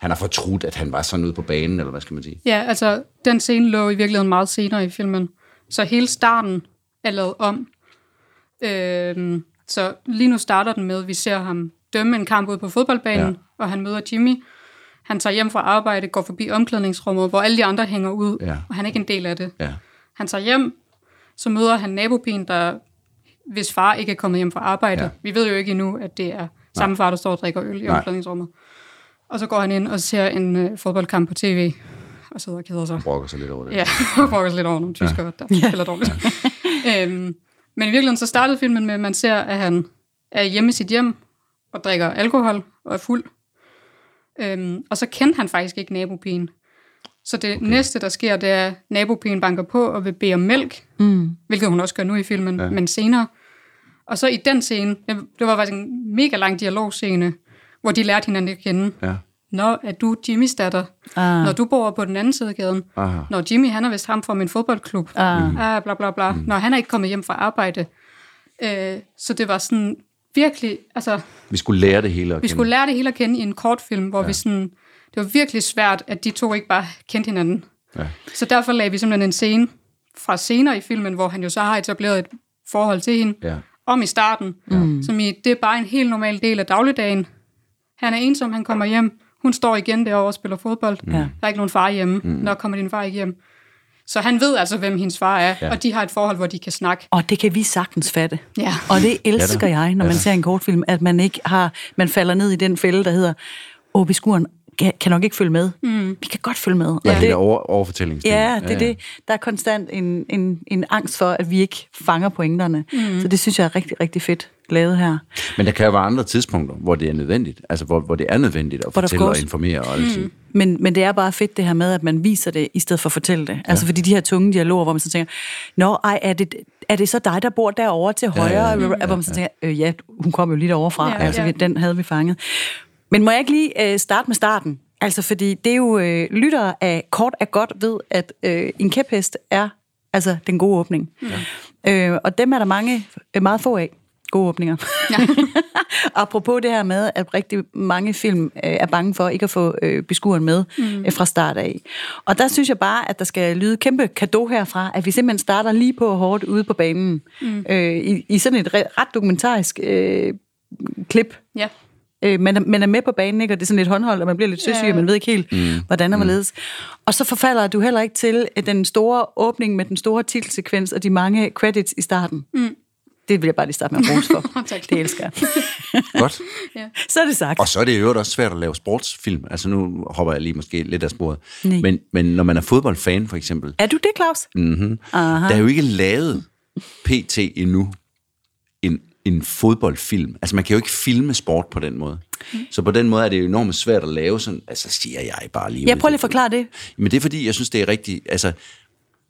han har fortrudt, at han var sådan ude på banen, eller hvad skal man sige? Ja, altså, den scene lå i virkeligheden meget senere i filmen. Så hele starten er lavet om. Øhm, så lige nu starter den med, vi ser ham dømme en kamp ud på fodboldbanen, ja. Og han møder Jimmy. Han tager hjem fra arbejde, går forbi omklædningsrummet, hvor alle de andre hænger ud, ja. Og han er ikke en del af det. Ja. Han tager hjem, så møder han nabopigen, der, hvis far ikke er kommet hjem fra arbejde. Ja. Vi ved jo ikke endnu, at det er Nej. samme far, der står og drikker øl i Nej. omklædningsrummet. Og så går han ind og ser en øh, fodboldkamp på tv, og sidder og keder sig. Han brokker sig lidt over det. Ja, han brokker sig lidt over nogle tyskere, ja. Der spiller dårligt. Ja. øhm, Men i virkeligheden så startede filmen med, at man ser, at han er hjemme i sit hjem og drikker alkohol og er fuld. Øhm, og så kendte han faktisk ikke nabopigen. Så det okay. næste, der sker, det er, at nabopigen banker på og vil bede om mælk, mm. hvilket hun også gør nu i filmen, ja. Men senere. Og så i den scene, det var faktisk en mega lang dialogscene, hvor de lærte hinanden at kende. Ja. Nå, er du Jimmys datter? Ah. Når du bor på den anden side af gaden. Aha. Når Jimmy, han er vist ham fra min fodboldklub. Ah, mm. ah bla bla bla. Mm. Når han er ikke kommet hjem fra arbejde. Øh, så det var sådan virkelig, altså... Vi skulle lære det hele at kende. Vi skulle lære det hele at kende i en kortfilm, hvor ja. vi sådan... Det var virkelig svært, at de to ikke bare kendte hinanden. Ja. Så derfor lagde vi simpelthen en scene fra senere i filmen, hvor han jo så har etableret et forhold til hende. Ja. Om i starten. Mm. Som i, det er bare en helt normal del af dagligdagen. Han er ensom, han kommer hjem. Hun står igen derovre og spiller fodbold. Mm. Der er ikke nogen far hjemme. Mm. Når kommer din far ikke hjem? Så han ved altså, hvem hendes far er, ja. Og de har et forhold, hvor de kan snakke. Og det kan vi sagtens fatte. Ja. Og det elsker ja, jeg, når ja, man ser en kortfilm, at man ikke har, man falder ned i den fælde, der hedder, åh, beskueren kan nok ikke følge med. Mm. Vi kan godt følge med. Ja, og det er over, overfortællingsdelen. Ja, det er ja, ja. det. Der er konstant en, en, en angst for, at vi ikke fanger pointerne. Mm. Så det synes jeg er rigtig, rigtig fedt lavet her. Men der kan jo være andre tidspunkter, hvor det er nødvendigt. Altså, hvor, hvor det er nødvendigt at fortælle og informere og altid. Mm. Men, men det er bare fedt det her med, at man viser det, i stedet for at fortælle det. Altså, ja. fordi de her tunge dialoger, hvor man så tænker, nå, ej, er det, er det så dig, der bor derovre til højre? Ja, ja, ja. Hvor man så tænker, øh, ja, hun kom jo lige derovre fra. Ja, altså, ja. den havde vi fanget. Men må jeg ikke lige øh, starte med starten? Altså, fordi det er jo øh, lyttere af Kort er Godt ved, at øh, en kæphest er altså den gode åbning. Ja. Øh, og dem er der mange, øh, meget få af, gode åbninger. Ja. Apropos det her med, at rigtig mange film øh, er bange for ikke at få øh, beskueren med mm. øh, fra start af. Og der synes jeg bare, at der skal lyde kæmpe cadeau herfra, at vi simpelthen starter lige på hårdt ude på banen. Mm. Øh, i, I sådan et ret dokumentarisk øh, klip. Ja. Man, man er med på banen, ikke? Og det er sådan lidt håndholdt, og man bliver lidt søsyg, yeah. og man ved ikke helt, mm. hvordan er man ledes. Og så forfalder du heller ikke til den store åbning med den store titelsekvens og de mange credits i starten. Mm. Det vil jeg bare lige starte med at rose for. Det elsker jeg. Godt. Ja. Så er det sagt. Og så er det jo også svært at lave sportsfilm. Altså nu hopper jeg lige måske lidt af sporet. Men, men når man er fodboldfan for eksempel. Er du det, Claus? Mm-hmm. Der er jo ikke lavet P T endnu en en fodboldfilm. Altså, man kan jo ikke filme sport på den måde. Mm. Så på den måde er det jo enormt svært at lave sådan, altså, siger jeg bare lige... Jeg prøver lige at forklare det. Men det er fordi, jeg synes, det er rigtig... Altså,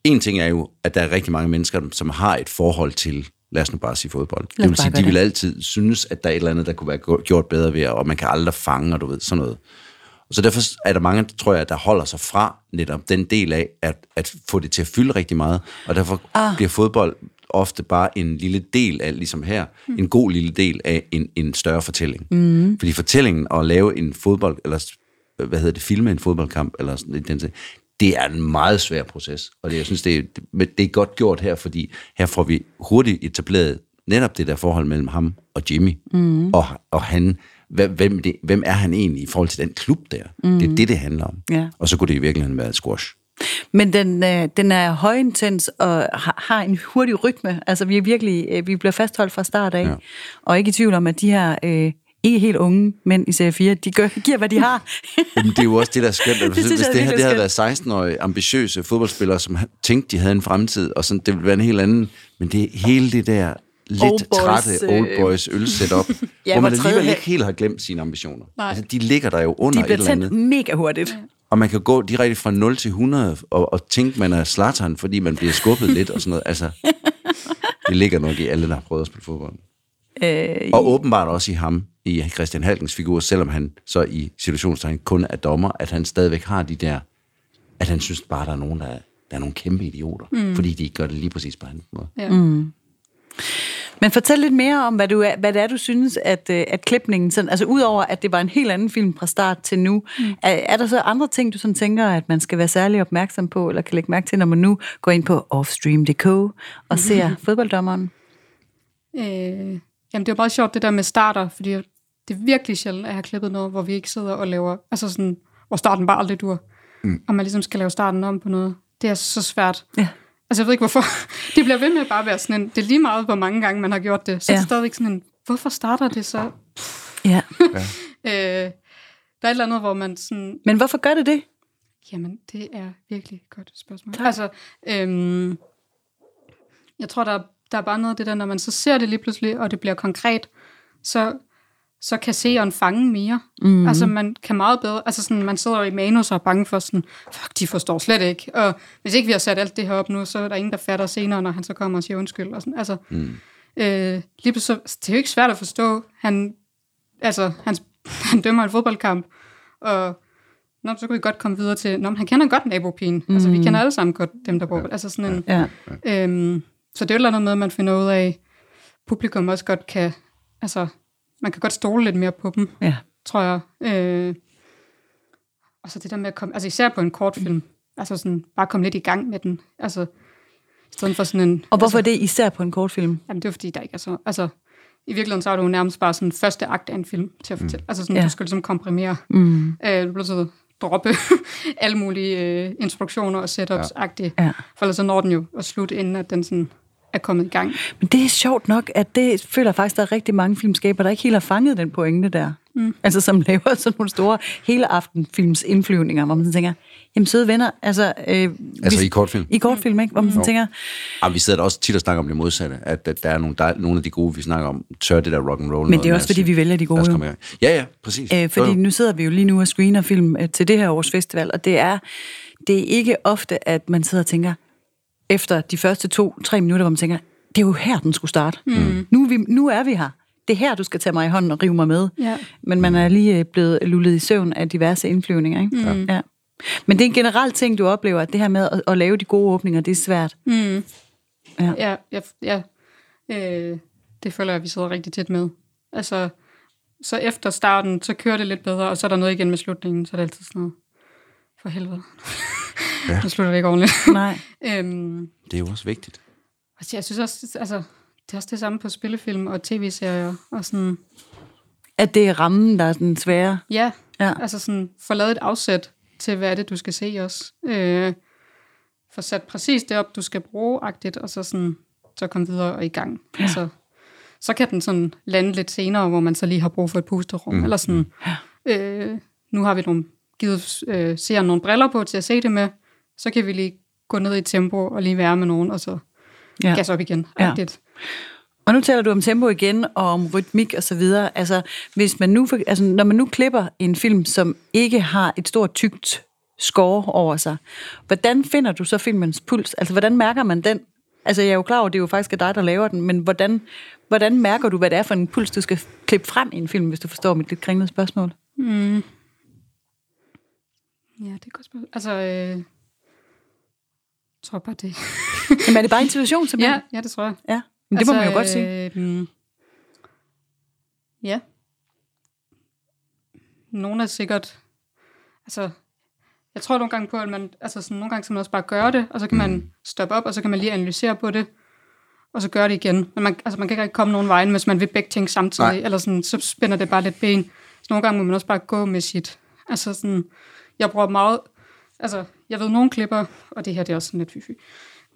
en ting er jo, at der er rigtig mange mennesker, som har et forhold til, lad os nu bare sige fodbold. Det vil sige, de vil altid synes, at der er et eller andet, der kunne være gjort bedre ved, og man kan aldrig fange, og du ved, sådan noget. Så derfor er der mange, tror jeg, der holder sig fra netop den del af, at, at få det til at fylde rigtig meget, og derfor ah. bliver fodbold... ofte bare en lille del af, ligesom her, mm. en god lille del af en, en større fortælling. Mm. Fordi fortællingen at lave en fodbold, eller hvad hedder det, filme en fodboldkamp, eller sådan, det er en meget svær proces. Og det, jeg synes, det er, det er godt gjort her, fordi her får vi hurtigt etableret netop det der forhold mellem ham og Jimmy, mm. og, og han, hvem, det, hvem er han egentlig i forhold til den klub der? Mm. Det er det, det handler om. Yeah. Og så kunne det i virkeligheden være squash. Men den, øh, den er højintens og har, har en hurtig rytme. Altså, vi er virkelig, øh, vi bliver fastholdt fra start af. Ja. Og ikke i tvivl om, at de her øh, ikke helt unge mænd i serie fire, de gør, giver, hvad de har. Jamen, det er jo også det, der er skønt. Altså, det hvis det, det her det havde været seksten-årige ambitiøse fodboldspillere, som tænkte, de havde en fremtid, og sådan, det ville være en helt anden. Men det er hele det der lidt old trætte boys, øh... old boys øl-setup, ja, hvor man alligevel ikke helt har glemt sine ambitioner. Altså, de ligger der jo under et eller andet. De bliver tændt mega hurtigt. Og man kan gå direkte fra nul til hundrede og, og tænke, man er Zlatan, fordi man bliver skubbet lidt og sådan noget. Altså, det ligger nok i alle, der har prøvet at spille fodbold. Øh, og åbenbart også i ham, i Christian Halkens figur, selvom han så i situationstegn kun er dommer, at han stadigvæk har de der, at han synes bare, der er nogen, der er, der er nogle kæmpe idioter, mm. fordi de ikke gør det lige præcis på hans måde. Ja. Mm. Men fortæl lidt mere om, hvad, du er, hvad det er, du synes, at, at klipningen... Sådan, altså, udover at det var en helt anden film fra start til nu, mm. er, er der så andre ting, du sådan tænker, at man skal være særlig opmærksom på, eller kan lægge mærke til, når man nu går ind på offstream punktum d k og mm. ser fodbolddommeren? Øh, jamen, det er bare sjovt, det der med starter, fordi det er virkelig sjældent at have klippet noget, hvor vi ikke sidder og laver... Altså sådan, hvor starten bare aldrig dur, mm. og man ligesom skal lave starten om på noget. Det er så svært. Ja. Altså, jeg ved ikke, hvorfor. Det bliver ved med bare at være sådan en... Det er lige meget, hvor mange gange man har gjort det. Så ja. Det er stadigvæk sådan en... Hvorfor starter det så? Ja. øh, der er et eller andet, hvor man sådan... Men hvorfor gør det det? Jamen, det er virkelig et godt spørgsmål. Tak. Altså, øhm, jeg tror, der er der er bare noget af det der, når man så ser det lige pludselig, og det bliver konkret, så, så kan seeren fange mere. Mm. Altså, man kan meget bedre, altså sådan, man sidder jo i manus og er bange for sådan, fuck, de forstår slet ikke, og hvis ikke vi har sat alt det her op nu, så er der ingen, der fatter senere, når han så kommer og siger undskyld, og sådan, altså, mm. øh, lige pludselig, det er jo ikke svært at forstå, han, altså, han, han dømmer en fodboldkamp, og nå, så kunne vi godt komme videre til, nå, han kender godt nabopigen. Mm. Altså, vi kender alle sammen godt dem, der bor. Ja. Altså sådan en... Ja. Ja. Øhm, så det er jo et eller andet med, at man finder ud af, publikum også godt kan... Altså, man kan godt stole lidt mere på dem, ja. tror jeg. Øh, og så det der med at komme... Altså, især på en kortfilm. Mm. Altså sådan, bare komme lidt i gang med den. Altså, i stedet for sådan en... Og hvorfor altså, er det især på en kortfilm? Jamen, det er fordi, der ikke er så... Altså, i virkeligheden, så er du nærmest bare sådan første akt af en film til at fortælle. Mm. Altså sådan, ja. Du skal ligesom komprimere. Mm. Øh, du bliver så... droppe alle mulige øh, instruktioner og setups-agtige. Ja. Ja. For ellers så når den jo at slutte, inden at den sådan er kommet i gang. Men det er sjovt nok, at det føler faktisk, der er rigtig mange filmskaber, der ikke helt har fanget den pointe der. Mm. Altså som laver sådan nogle store hele aftenfilms indflyvninger, hvor man sådan tænker, jamen søde venner, altså... Øh, altså vi, i kortfilm? I kortfilm, ikke? Hvor man mm. sådan tænker... Ja, vi sidder da også tit og snakker om det modsatte, at, at der er nogle, der, nogle af de gode, vi snakker om, tør det der rock'n'roll. Men det er også, fordi vi vælger de gode. Ja, ja, præcis. Øh, fordi nu sidder vi jo lige nu og screener film øh, til det her års festival, og det er, det er ikke ofte, at man sidder og tænker, efter de første to, tre minutter, hvor man tænker, det er jo her, den skulle starte. Mm. Nu, er vi, nu er vi her. Det er her, du skal tage mig i hånden og rive mig med. Ja. Men man er lige blevet lullet i søvn af diverse indflyvninger, ikke? Mm. Ja. Men det er en generel ting, du oplever, at det her med at, at lave de gode åbninger, det er svært. Mm. Ja, ja, ja, ja. Øh, det føler jeg, at vi sidder rigtig tæt med. Altså, så efter starten, så kører det lidt bedre, og så er der noget igen med slutningen, så er det altid sådan noget. For helvede. Ja. Nu slutter det ikke ordentligt. Nej. øhm, det er jo også vigtigt. Altså, jeg synes også, altså... Det er også det samme på spillefilm og tv-serier og sådan... At det er rammen, der er den svære? Ja, ja. Altså sådan, få lavet et afsæt til, hvad er det, du skal se også. Øh, få sat præcis det op, du skal bruge-agtigt, og så sådan, så komme videre og i gang. Ja. Altså, så kan den sådan lande lidt senere, hvor man så lige har brug for et pusterum, mm. eller sådan... Ja. Øh, nu har vi nogle, givet øh, seeren nogle briller på til at se det med, så kan vi lige gå ned i tempo og lige være med nogen, og så ja. Gas op igen. Ja. Og nu taler du om tempo igen, og om rytmik og så videre. Altså, hvis man nu, altså, når man nu klipper en film, som ikke har et stort tykt score over sig, hvordan finder du så filmens puls? Altså, hvordan mærker man den? Altså, jeg er jo klar over, det er jo faktisk dig, der laver den, men hvordan, hvordan mærker du, hvad det er for en puls, du skal klippe frem i en film, hvis du forstår mit lidt kringlede spørgsmål? Mm. Ja, det er godt spørgsmål. Altså... Øh Jeg tror bare det. Jamen er det bare intuition, simpelthen? Ja, ja, det tror jeg. Ja. Men det altså, må man jo godt sige. Øh, ja. Nogle er sikkert... Altså, jeg tror nogle gange på, at man... Altså, sådan, nogle gange kan man også bare gøre det, og så kan man stoppe op, og så kan man lige analysere på det, og så gøre det igen. Men man, altså, man kan ikke komme nogen vejen, hvis man vil begge ting samtidig, nej. Eller sådan, så spænder det bare lidt ben. Så nogle gange må man også bare gå med sit... Altså, sådan... Jeg bruger meget... Altså, jeg ved, nogle klipper, og det her det er også sådan lidt fy-fy,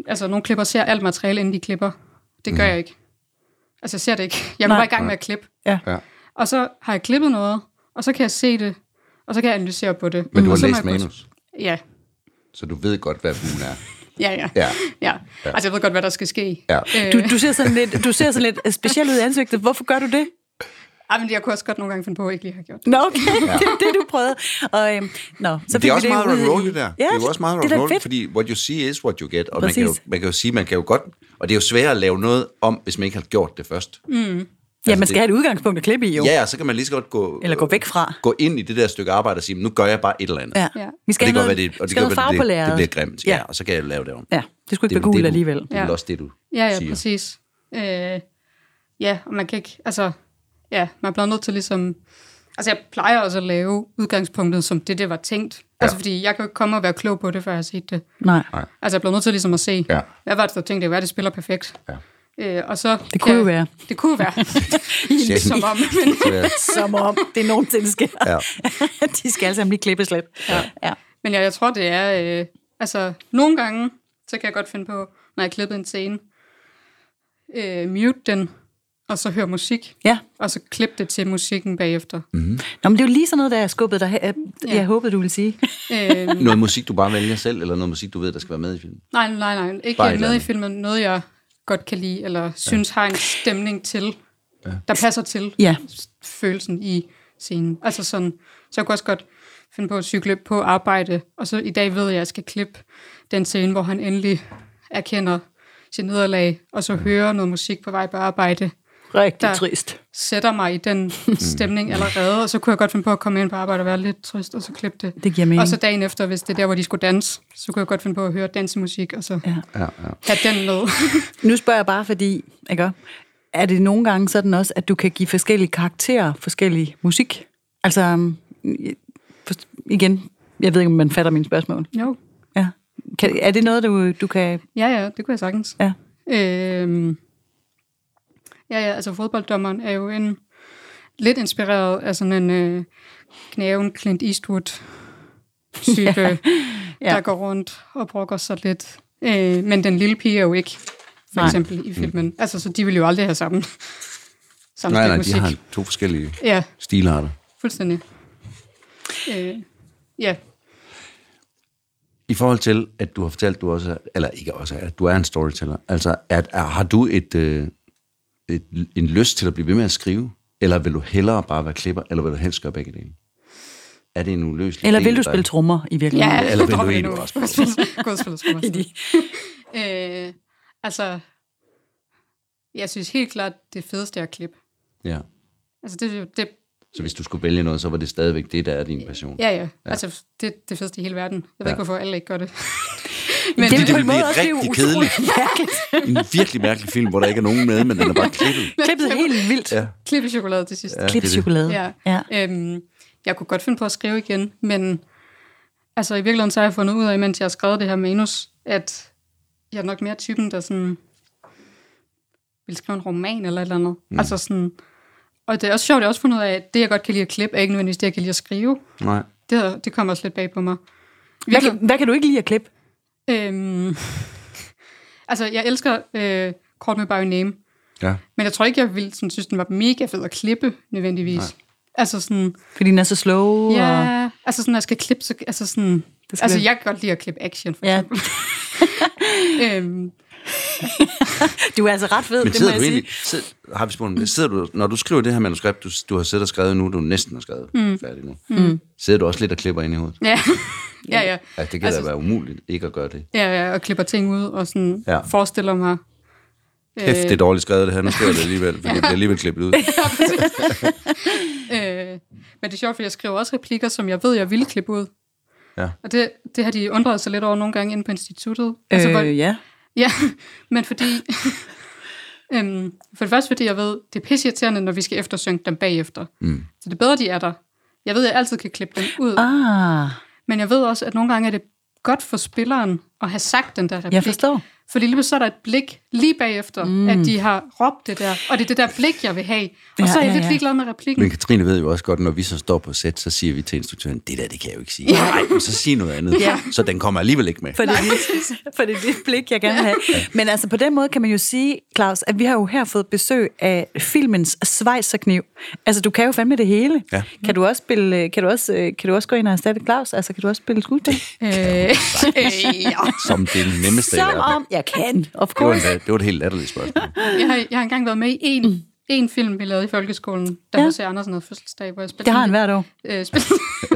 altså, nogle klipper ser alt materiale, inden de klipper. Det gør jeg ikke. Altså, jeg ser det ikke. Jeg går bare i gang med at klippe. Ja. Ja. Og så har jeg klippet noget, og så kan jeg se det, og så kan jeg analysere på det. Men du har læst manus? Ja. Så du ved godt, hvad bugen er? Ja, ja, ja, ja. Altså, jeg ved godt, hvad der skal ske. Ja. Du, du ser sådan lidt, du ser sådan lidt specielt ud i ansigtet. Hvorfor gør du det? Ej, men jeg kunne også godt nogle gange finde på, at jeg ikke lige har gjort det. Nå, okay, ja. Det er det, du prøvede. Og, øhm, no, så det er også meget rock'n'roll, det der. Ja, det er jo også meget rock'n'roll, fordi what you see is what you get. Og man kan, jo, man kan jo sige, man kan jo godt... Og det er jo sværere at lave noget om, hvis man ikke har gjort det først. Mm. Altså, ja, man skal det, have et udgangspunkt at klippe i, jo. Ja, så kan man lige så godt gå... Eller gå væk fra. Gå ind i det der stykke arbejde og sige, nu gør jeg bare et eller andet. Ja, ja. Vi skal og det have noget, noget, noget farvelæret. Det bliver grimt, ja. Ja, og så kan jeg lave det om. Ja, det skulle ikke være gul alligevel. Det er også det, du siger. Ja, ja, præcis. Ja, og man kan ikke... Altså... Ja, man bliver nødt til ligesom... Altså, jeg plejer også at lave udgangspunktet, som det, det var tænkt. Ja. Altså, fordi jeg kan jo ikke komme og være klog på det, før jeg har set det. Nej. Nej. Altså, jeg bliver nødt til ligesom at se, ja. Hvad var det, der tænkte jeg? Hvad det spiller perfekt? Ja. Øh, og så det kunne jeg, jo være. Det kunne være. som om. Men, som om. Det er nogensinde sker. Ja. De skal altså lige klippes lidt. Ja. Ja. Men ja, jeg tror, det er... Øh, altså, nogle gange, så kan jeg godt finde på, når jeg klippede en scene, øh, mute den, og så høre musik, ja. Og så klippe det til musikken bagefter. Mm-hmm. Nå, men det er jo lige sådan noget, der jeg skubbede dig her. Jeg ja. Håbede, du ville sige. Øhm. Noget musik, du bare vælger selv, eller noget musik, du ved, der skal være med i filmen? Nej, nej, nej. Ikke med i filmen. Noget, jeg godt kan lide, eller synes ja. har en stemning til, ja. der passer til ja. følelsen i scenen. Altså sådan, så jeg kunne også godt finde på at cykle på arbejde, og så i dag ved jeg, at jeg skal klippe den scene, hvor han endelig erkender sit nederlag, og så hører noget musik på vej på arbejde. Rigtig trist. Sætter mig i den stemning allerede, og så kunne jeg godt finde på at komme ind på arbejde og være lidt trist, og så klippe det. Det giver mening. Og så dagen efter, hvis det er der, hvor de skulle danse, så kunne jeg godt finde på at høre dansemusik, og så ja. Ja, ja. have den med. Nu spørger jeg bare, fordi, ikke? Er det nogle gange sådan også, at du kan give forskellige karakterer, forskellige musik? Altså, igen, jeg ved ikke, om man fatter mine spørgsmål. Jo. Ja. Kan, er det noget, du, du kan... Ja, ja, det kunne jeg sagtens. Ja. Øhm... Ja, ja, altså Fodbolddommeren er jo en, lidt inspireret af sådan en øh, knæven Clint Eastwood-type, ja, ja. der går rundt og brokker sig lidt. Øh, men den lille pige er jo ikke, for nej. Eksempel, i filmen. Altså, så de vil jo aldrig have sammen. sammen nej, nej, musik. De har to forskellige ja. stilarter. Fuldstændig. Øh, ja. I forhold til, at du har fortalt, du også er, eller ikke også er, at du er en storyteller, altså, at, er, har du et... Øh, Et, en lyst til at blive ved med at skrive, eller vil du hellere bare være klipper, eller vil du helst gøre begge dele? Er det en uløselig Eller vil del, du spille trommer i virkeligheden? Ja, eller vil du egentlig bare spille trommer? øh, altså, jeg synes helt klart, det fedeste er at klippe. Ja. Altså, det, det, så hvis du skulle vælge noget, så var det stadigvæk det, der er din passion? Ja, ja. ja. Altså, det er det fedeste i hele verden. Jeg ved ja. ikke, hvorfor alle ikke gør det. Men det, det, det ville blive rigtig kedeligt. En virkelig mærkelig film, hvor der ikke er nogen med, men den er bare klippet. Klippet helt vildt. Ja. Klippet chokolade til sidst. Ja, klippet chokolade. Ja. Ja. Øhm, jeg kunne godt finde på at skrive igen, men altså i virkeligheden så har jeg fundet ud af, mens jeg har skrevet det her manus, at jeg er nok mere typen, der sådan vil skrive en roman eller et eller andet. Mm. Altså sådan, og det er også sjovt, at jeg også fundet ud af, at det, jeg godt kan lide at klippe, er ikke nødvendigvis det, jeg kan lide at skrive. Nej. Det, det kommer også lidt bag på mig. Hvad kan, hvad kan du ikke lide at klippe? Øhm, altså, jeg elsker øh, Call Me By Your Name, ja. men jeg tror ikke, jeg ville sådan, synes, den var mega fed at klippe, nødvendigvis. Nej. Altså sådan... Fordi den er så slow? Ja, og... altså sådan, når jeg skal klippe, så... Altså, sådan, det altså jeg kan godt lide at klippe action, for ja. eksempel. øhm. Du er altså ret fed, men det må jeg egentlig, sige. Sidder, har vi spurgt, mm. sidder du, når du skriver det her manuskript, du, du har siddet og skrevet nu, du næsten har skrevet mm. færdig nu, mm. sidder du også lidt og klipper ind i hovedet? Ja. Ja, ja. Altså, det kan altså, da være umuligt ikke at gøre det. Ja, ja, og klipper ting ud og sådan ja. forestiller mig... Hæft, øh... det er dårligt skrevet det her, nu skriver jeg det alligevel, for ja. det bliver alligevel klippet ud. øh, men det er sjovt, fordi jeg skriver også replikker, som jeg ved, jeg ville klippe ud. Ja. Og det, det har de undret sig lidt over nogle gange inde på instituttet. Altså, øh, hvor... ja. Ja, men fordi... øhm, for det første, fordi jeg ved, det er pisseirriterende, når vi skal eftersynge dem bagefter. Mm. Så det bedre, de er der. Jeg ved, jeg altid kan klippe dem ud. Ah... Men jeg ved også, at nogle gange er det godt for spilleren at have sagt den der replik. Jeg forstår. Fordi lige så er der et blik lige bagefter, mm. at de har råbt det der. Og det er det der blik, jeg vil have. Og ja, så er jeg ja, lidt ja. ligeglad med replikken. Men Cathrine ved jo også godt, når vi så står på set, så siger vi til instruktøren, det der, det kan jeg jo ikke sige. Nej, men så sig noget andet. Ja. Så den kommer alligevel ikke med. For det er det, det blik, jeg gerne vil have. Ja. Men altså på den måde kan man jo sige, Claus, at vi har jo her fået besøg af filmens svejserkniv. Altså du kan jo fandme det hele. Ja. Kan du også spille, kan du også, kan du også gå ind og erstatte Claus? Altså kan du også spille skuespil? øh, ja. Som det nemmeste i verden. Jeg kan, of course. Det var, det var et helt latterligt spørgsmål. jeg, har, jeg har engang været med i en, mm. en film, vi lavede i folkeskolen, der ja. H C Andersen havde fødselsdag, hvor jeg spillede... Det har han hvert år. Øh, spillede,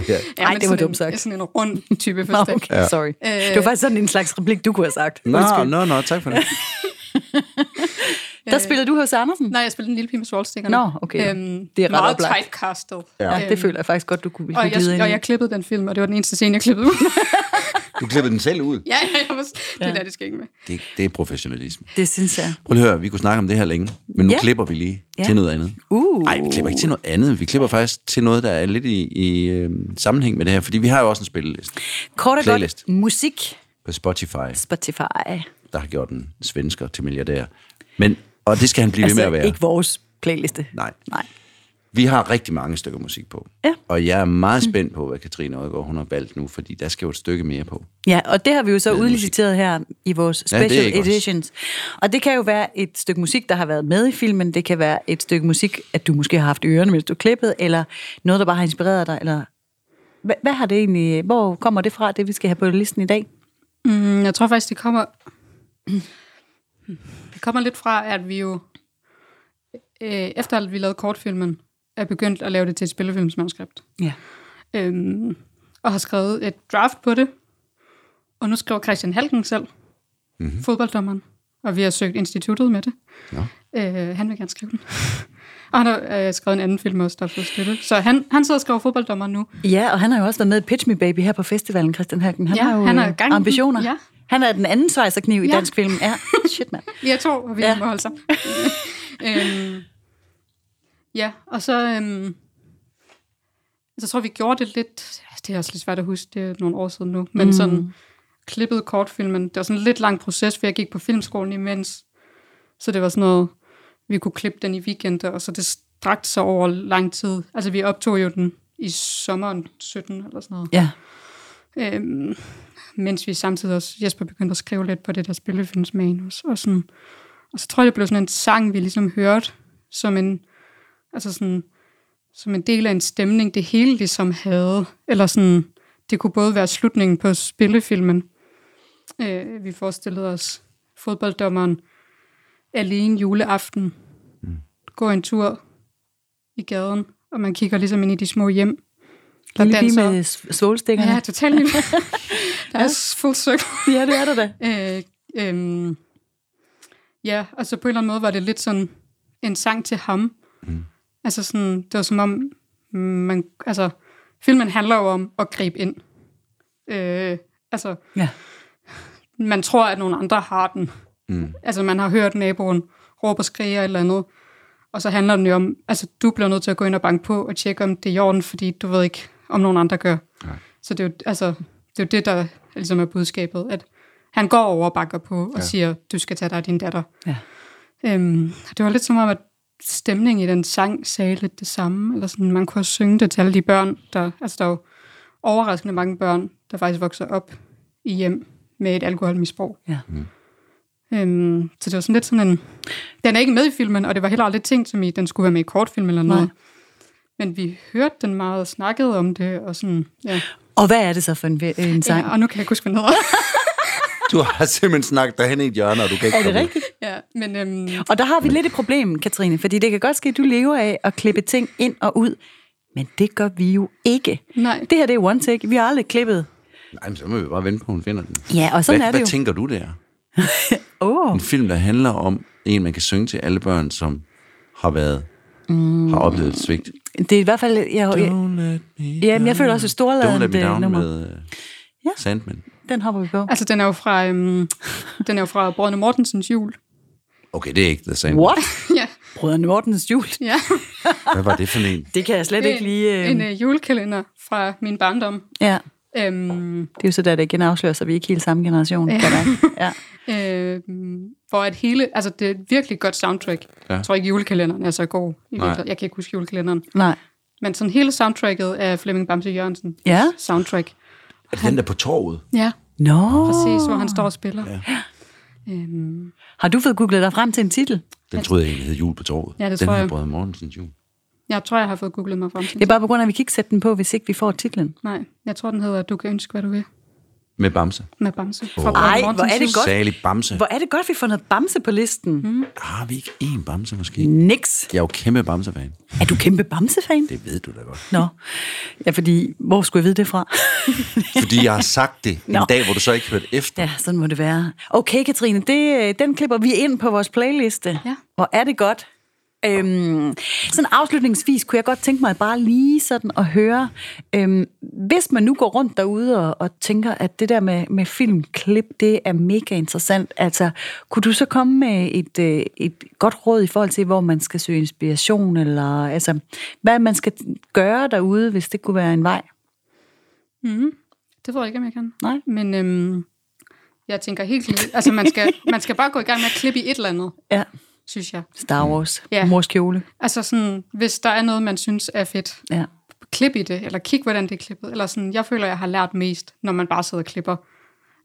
ja. Ja, ej, det var dumt sagt. Sådan en rund type fødselsdag. Okay, ja. Sorry. Øh, det var faktisk sådan en slags replik, du kunne have sagt. Nå, nå, nå, no, no, tak for det. Der spillede du H C Andersen? Nej, jeg spillede en lille pige med svålstikkerne. Nå, okay. Øhm, det er ret oplagt. Meget tightcastet. Ja. Ja, det føler jeg faktisk godt, du kunne blive glide ind. Og jeg klippede den film, og det var den eneste scene, jeg klippede ud. Du klippede den selv ud? Ja, jeg var, det er der, det skal ikke med. Det, det er professionalisme. Det synes jeg. Prøv at høre, vi kunne snakke om det her længe, men nu ja. klipper vi lige ja. til noget andet. Uh. Nej, vi klipper ikke til noget andet. Vi klipper faktisk til noget, der er lidt i, i øh, sammenhæng med det her, fordi vi har jo også en spilleliste. Kort og godt musik. På Spotify. Spotify. Der har gjort en svensker til milliardær. Men, og det skal han blive altså, ved med at være. Ikke vores playliste. Nej. Nej. Vi har rigtig mange stykker musik på. Ja. Og jeg er meget spændt på, hvad Cathrine Odgaard hun har valgt nu, fordi der skal jo et stykke mere på. Ja, og det har vi jo så udliciteret her i vores special ja, editions. Også. Og det kan jo være et stykke musik, der har været med i filmen. Det kan være et stykke musik, at du måske har haft i ørerne, mens du klippede, eller noget, der bare har inspireret dig. Eller... Hvad, hvad har det egentlig... Hvor kommer det fra, det vi skal have på listen i dag? Mm, jeg tror faktisk, det kommer... Det kommer lidt fra, at vi jo, øh, efter at vi lavede kortfilmen, er begyndt at lave det til et spillefilmsmanuskript. Ja. Øhm, og har skrevet et draft på det. Og nu skriver Christian Halken selv, mm-hmm. Fodbolddommeren. Og vi har søgt instituttet med det. Ja. Øh, han vil gerne skrive den. Og han har øh, skrevet en anden film også, der har fået støtte. Så han, han sidder og skriver fodbolddommer nu. Ja, og han har jo også været med i Pitch Me Baby her på festivalen, Christian Halken. Han ja, har jo han er gang... ambitioner. Ja. Han er den anden svejserkniv ja. i dansk film. Ja, shit mand. Vi er to, og vi ja. må holde sammen. øhm, ja, og så... Øhm, så tror jeg, vi gjorde det lidt... Det er også lidt svært at huske, det er nogle år siden nu. Men mm. sådan klippede kortfilmen. Det var sådan en lidt lang proces, for jeg gik på filmskolen imens. Så det var sådan noget... Vi kunne klippe den i weekender, og så det strakte sig over lang tid. Altså, vi optog jo den i sommeren sytten eller sådan noget. Ja. Øhm, mens vi samtidig også... Jesper begyndte at skrive lidt på det der spillefilmsmanus. Og, sådan, og så tror jeg, det blev sådan en sang, vi ligesom hørte, som en, altså sådan, som en del af en stemning, det hele ligesom havde. Eller sådan... Det kunne både være slutningen på spillefilmen. Øh, vi forestillede os fodbolddommeren alene juleaften, mm. går en tur i gaden, og man kigger ligesom ind i de små hjem. Der lille danser med svålstikkerne. Ja, totalt lille. Der er også full circle. Ja, det er der da. øh, øhm, ja, og så på en eller anden måde var det lidt sådan en sang til ham. Mm. Altså sådan, det var som om, man, altså, filmen handler jo om at gribe ind. Øh, altså, ja. Man tror, at nogle andre har den. Mm. Altså, man har hørt naboen råbe og skrige eller et eller andet, og så handler den jo om, altså, du bliver nødt til at gå ind og banke på og tjekke, om det er i orden, fordi du ved ikke, om nogen andre gør. Nej. Så det er jo, altså, det er jo det, der ligesom er budskabet, at han går over og banker på og ja. siger, du skal tage dig af din datter. Ja. Øhm, det var lidt som om, at stemningen i den sang sagde lidt det samme, eller sådan, man kunne også synge det til alle de børn, der, altså, der er jo overraskende mange børn, der faktisk vokser op i hjem med et alkoholmisbrug. Ja. Mm. Øhm, så det var sådan lidt sådan en... Den er ikke med i filmen, og det var heller aldrig tænkt, som i, den skulle være med i kortfilm eller noget. Nej. Men vi hørte den meget og snakkede om det, og sådan... Ja. Og hvad er det så for en, en sang? Ja, og nu kan jeg ikke huske, hvad den hedder. Du har simpelthen snakket derhen i et hjørne, og du kan ikke komme ud. Er det rigtigt? Ja, men... Øhm... Og der har vi lidt et problem, Cathrine, fordi det kan godt ske, at du lever af at klippe ting ind og ud, men det gør vi jo ikke. Nej. Det her, det er one take. Vi har aldrig klippet. Nej, men så må vi bare vente på, hun finder den. Ja, og sådan hvad, er det jo. Hvad tænker du der? Oh. En film, der handler om en, man kan synge til alle børn, som har været mm. har oplevet svigt. Det er i hvert fald... Jeg, jeg, jamen, jeg føler også et storladet nummer. Med ja. Sandman. Den hopper vi på. Altså, den er jo fra, øhm, den er jo fra Brødne Mortensens jul. Okay, det er ikke The Sandman. What? Ja. Brødne Mortensens jul? Ja. Hvad var det for en? Det kan jeg slet en, ikke lige... Øh... En øh, julekalender fra min barndom. Ja. Øhm, det er jo så, der det igen afslører sig, vi er ikke helt samme generation. Ja. Ja. Øhm, for at hele, altså det er et virkelig godt soundtrack. Ja. Jeg tror ikke, julekalenderen er så god. Jeg kan ikke huske julekalenderen. Nej. Men sådan hele soundtracket af Flemming Bamse Jørgensen. Ja. Soundtrack. Er det den der på torvet? Ja. Nå. Præcis, hvor han står og spiller. Ja. Øhm. Har du fået googlet dig frem til en titel? Den troede jeg egentlig hed Jul på torvet. Ja, det tror den jeg. Den her Brødre Mortensens jul. Jeg tror, jeg har fået googlet mig frem. Det er bare på grund af, at vi kan ikke sætte den på, hvis ikke vi får titlen. Nej, jeg tror, den hedder, du kan ønske, hvad du vil. Med Bamse? Med Bamse. Oh. Ej, hvor er det godt. Særlig Bamse. Hvor er det godt, vi får noget Bamse på listen. Mm. Har vi ikke én Bamse måske? Niks. Jeg er jo kæmpe Bamse-fan. Er du kæmpe Bamse-fan? Det ved du da godt. Nå. Ja, fordi, hvor skulle jeg vide det fra? Fordi jeg har sagt det en Nå. dag, hvor du så ikke hørte efter. Ja, sådan må det være. Okay, Cathrine, det, den klipper vi ind på vores playliste. Ja. Hvor er det godt. Øhm, sådan afslutningsvis kunne jeg godt tænke mig bare lige sådan at høre, øhm, hvis man nu går rundt derude og, og tænker, at det der med, med filmklip, det er mega interessant, altså kunne du så komme med et, et godt råd i forhold til, hvor man skal søge inspiration, eller altså, hvad man skal gøre derude, hvis det kunne være en vej? Mm-hmm. Det tror jeg ikke, om jeg kan. Nej. Men øhm, jeg tænker helt klart, altså man skal, man skal bare gå i gang med at klippe i et eller andet. Ja. Synes jeg. Star Wars. Ja. Mors kjole. Altså sådan, hvis der er noget, man synes er fedt, ja. klip i det, eller kig, hvordan det er klippet. Eller sådan, jeg føler, jeg har lært mest, når man bare sidder og klipper.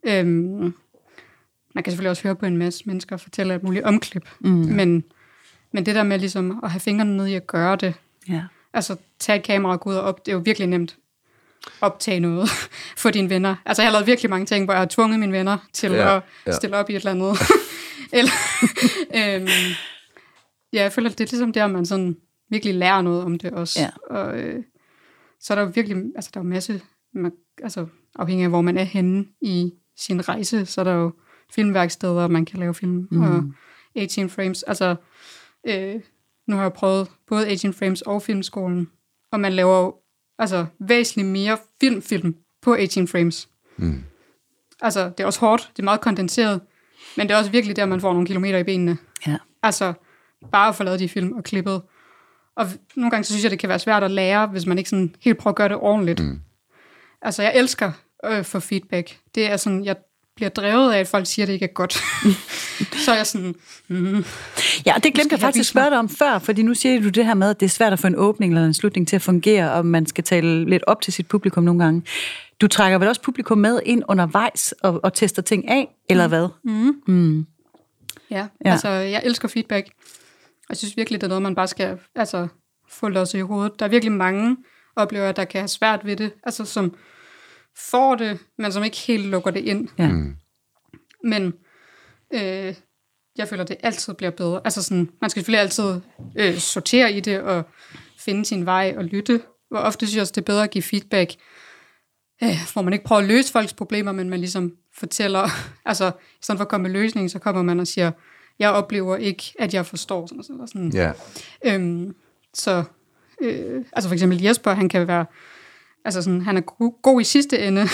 Øhm, man kan selvfølgelig også høre på en masse mennesker fortælle alt muligt omklip. Mm. Men, men det der med ligesom at have fingrene nede i at gøre det. Ja. Altså, tage et kamera og gå ud og op. Det er jo virkelig nemt. Optage noget for dine venner. Altså, jeg har lavet virkelig mange ting, hvor jeg har tvunget mine venner til ja. at ja. stille op i et eller andet. Eller, øhm, ja, jeg føler, det er ligesom der, man sådan virkelig lærer noget om det også. Ja. Og, øh, så er der jo virkelig, altså der er jo masse, man, altså afhængig af, hvor man er henne i sin rejse, så er der jo filmværksteder, man kan lave film, mm. og atten Frames, altså øh, nu har jeg prøvet både atten Frames og Filmskolen, og man laver jo altså væsentligt mere filmfilm på atten Frames. Mm. Altså, det er også hårdt, det er meget kondenseret, men det er også virkelig der, man får nogle kilometer i benene. Ja. Altså, bare at få lavet de film og klippet. Og nogle gange, så synes jeg, det kan være svært at lære, hvis man ikke sådan helt prøver at gøre det ordentligt. Mm. Altså, jeg elsker øh, for feedback. Det er sådan, jeg bliver drevet af, at folk siger, at det ikke er godt. Så er jeg sådan... Mm, ja, det glemte jeg faktisk at spørge dig om før, fordi nu siger du det her med, at det er svært at få en åbning eller en slutning til at fungere, og man skal tale lidt op til sit publikum nogle gange. Du trækker vel også publikum med ind undervejs og, og tester ting af, eller mm. hvad? Mm. Mm. Ja, ja, altså jeg elsker feedback. Jeg synes virkelig, det er noget, man bare skal altså, få losset i hovedet. Der er virkelig mange oplever, der kan have svært ved det, altså som får det, men som ikke helt lukker det ind. Ja. Mm. Men øh, jeg føler, det altid bliver bedre. Altså sådan, man skal selvfølgelig altid øh, sortere i det og finde sin vej og lytte. Hvor ofte synes jeg også, det er bedre at give feedback, øh, hvor man ikke prøver at løse folks problemer, men man ligesom fortæller, altså i stedet for at komme med løsningen, så kommer man og siger, jeg oplever ikke, at jeg forstår sådan og sådan. Og sådan. Yeah. Øhm, så øh, altså for eksempel Jesper, han kan være altså sådan, han er go- god i sidste ende,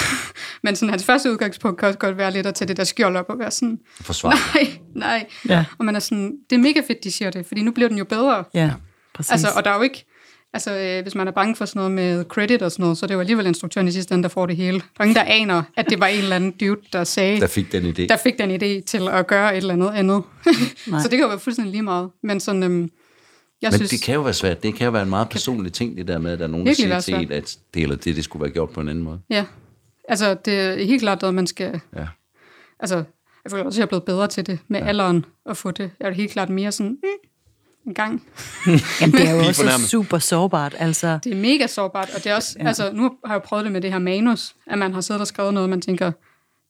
men sådan, hans første udgangspunkt kan også godt være lidt at tage det der skjold op og være sådan... Forsvar. Nej, nej. Ja. Og man er sådan, det er mega fedt, de siger det, fordi nu bliver den jo bedre. Ja, præcis. Altså, og der er jo ikke... Altså, øh, hvis man er bange for sådan noget med credit og sådan noget, så er det jo alligevel instruktøren i sidste ende, der får det hele. Der er ingen, der aner, at det var en eller anden dude, der sagde... Der fik den idé. Der fik den idé til at gøre et eller andet andet. Så det kan jo være fuldstændig lige meget. Men sådan... Øh, Jeg Men synes, det kan jo være svært. Det kan jo være en meget personlig ting, det der med, at der er nogen, der siger til en, at det eller det, det skulle være gjort på en anden måde. Ja, altså det er helt klart, at man skal... Ja. Altså, jeg føler også, at jeg er blevet bedre til det med ja. alderen at få det. Jeg er helt klart mere sådan, mm, en gang. Jamen, det er jo også super sårbart, altså. Det er mega sårbart, og det er også... Ja. Altså, nu har jeg prøvet det med det her manus, at man har siddet og skrevet noget, og man tænker,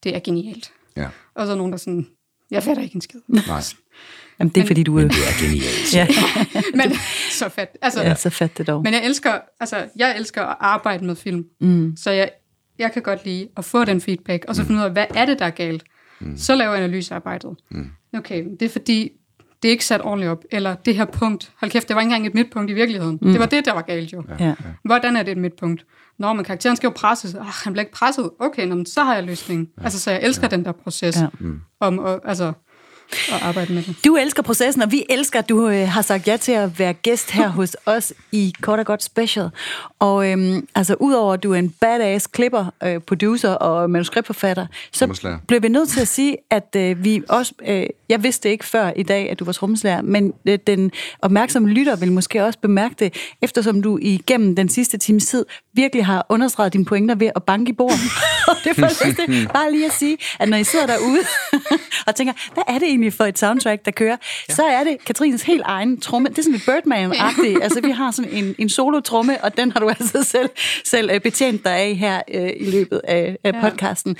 det er genialt. Ja. Og så er nogen, der sådan, jeg fatter ikke en skid. Nej. Jamen, det er men, fordi, du er... Men det er genialt. Ja. Men så fat. Altså, ja, så fat det dog. Men jeg elsker, altså, jeg elsker at arbejde med film, mm. så jeg, jeg kan godt lide at få den feedback, og så finde ud af, hvad er det, der er galt? Mm. Så laver jeg analysearbejdet. Mm. Okay, det er fordi, det er ikke sat ordentligt op, eller det her punkt, hold kæft, det var ikke engang et midtpunkt i virkeligheden. Mm. Det var det, der var galt jo. Ja. Ja. Hvordan er det et midtpunkt? Nå, men karakteren skal jo presses. Ah, han bliver ikke presset. Okay, nå, men så har jeg løsningen. Ja. Altså, så jeg elsker ja. den der proces. Ja. Mm. Om, og, altså... og arbejde med det. Du elsker processen, og vi elsker, at du øh, har sagt ja til at være gæst her hos os i Kort og Godt Special. Og øhm, altså, udover at du er en badass klipper, øh, producer og manuskriptforfatter, så blev vi nødt til at sige, at øh, vi også... Øh, jeg vidste ikke før i dag, at du var trommeslager, men øh, den opmærksomme lytter vil måske også bemærke det, eftersom du igennem den sidste times tid virkelig har understreget dine pointer ved at banke i bordet. Det er faktisk bare lige at sige, at når I sidder derude og tænker, hvad er det egentlig for et soundtrack, der kører, ja. så er det Kathrines helt egen tromme. Det er sådan et Birdman-agtigt. Ja. Altså, vi har sådan en, en solo-tromme, og den har du altså selv, selv betjent dig af her øh, i løbet af, af ja. podcasten.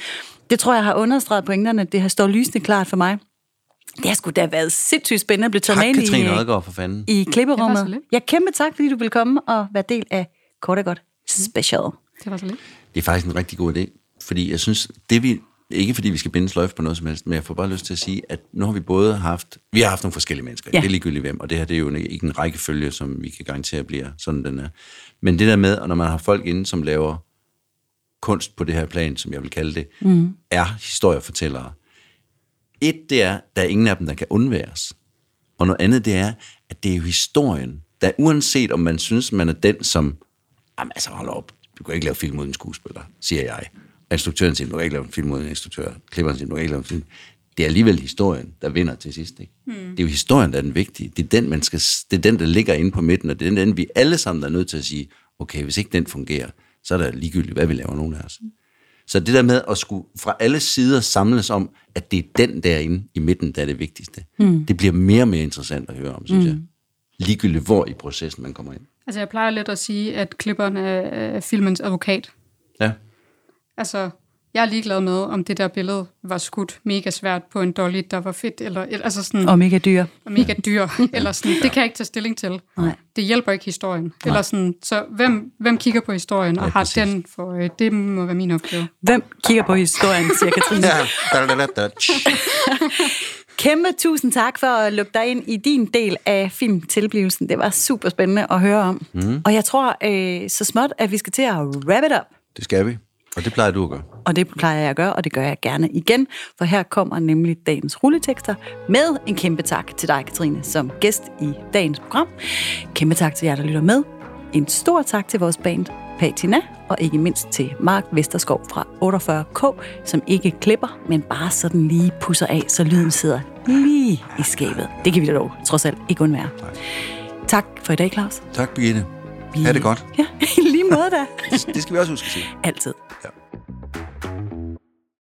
Det tror jeg har understreget pointerne. Det har stået lysende klart for mig. Det har sgu da været sindssygt spændende at blive taget med Cathrine Odgaard, for fanden. I klipperummet. Ja, kæmpe tak, fordi du ville komme og være del af Kort og Godt Special. Det var så lidt. Det er faktisk en rigtig god idé, fordi jeg synes, det vi... Ikke fordi vi skal binde sløjf på noget som helst, men jeg får bare lyst til at sige, at nu har vi både haft... Vi har haft nogle forskellige mennesker, ja. det er ligegyldigt hvem, og det her det er jo ikke en rækkefølge, som vi kan garantere bliver sådan, den er. Men det der med, og når man har folk inde, som laver kunst på det her plan, som jeg vil kalde det, mm. er historiefortællere. Et, det er, der er ingen af dem, der kan undværes. Og noget andet, det er, at det er jo historien, der uanset om man synes, man er den, som... Jamen altså, hold op, du kan ikke lave film uden skuespiller, siger jeg. Instruktøren siger, du kan ikke lave en film uden en instruktør. Klipperen siger, du kan ikke lave en film. Det er alligevel historien, der vinder til sidst. Ikke? Mm. Det er jo historien, der er den vigtige. Det er den, man skal, det er den, der ligger inde på midten, og det er den, vi alle sammen er nødt til at sige, okay, hvis ikke den fungerer, så er der ligegyldigt, hvad vi laver nogen af os. Mm. Så det der med at skulle fra alle sider samles om, at det er den derinde i midten, der er det vigtigste. Mm. Det bliver mere og mere interessant at høre om, synes mm. jeg. Ligegyldigt, hvor i processen man kommer ind. Altså, jeg plejer lidt at sige, at klipperen er filmens advokat. Ja. Altså, Jeg er ligeglad med, om det der billede var skudt mega svært på en dolly, der var fedt. Eller, altså sådan, og mega dyr. Og mega dyr. Eller sådan, det kan jeg ikke tage stilling til. Nej. Det hjælper ikke historien. Nej. Eller sådan, så hvem, hvem kigger på historien og ja, har præcis. Den for øh, det må være min opgave. Hvem kigger på historien, siger Cathrine. Ja. Kæmpe tusind tak for at lukke dig ind i din del af filmtilblivelsen. Det var super spændende at høre om. Mm. Og jeg tror øh, så småt, at vi skal til at wrap it up. Det skal vi. Og det plejer du at gøre. Og det plejer jeg at gøre, og det gør jeg gerne igen, for her kommer nemlig dagens rulletekster med en kæmpe tak til dig, Cathrine, som gæst i dagens program. Kæmpe tak til jer, der lytter med. En stor tak til vores band Patina, og ikke mindst til Mark Vesterskov fra otteogfyrre K, som ikke klipper, men bare sådan lige pusser af, så lyden sidder lige i skabet. Det kan vi da dog trods alt ikke undvære. Nej. Tak for i dag, Claus. Tak, Birgitte. Vi... Ha' det godt. Ja, i lige måde da. Det skal vi også huske at sige. Altid.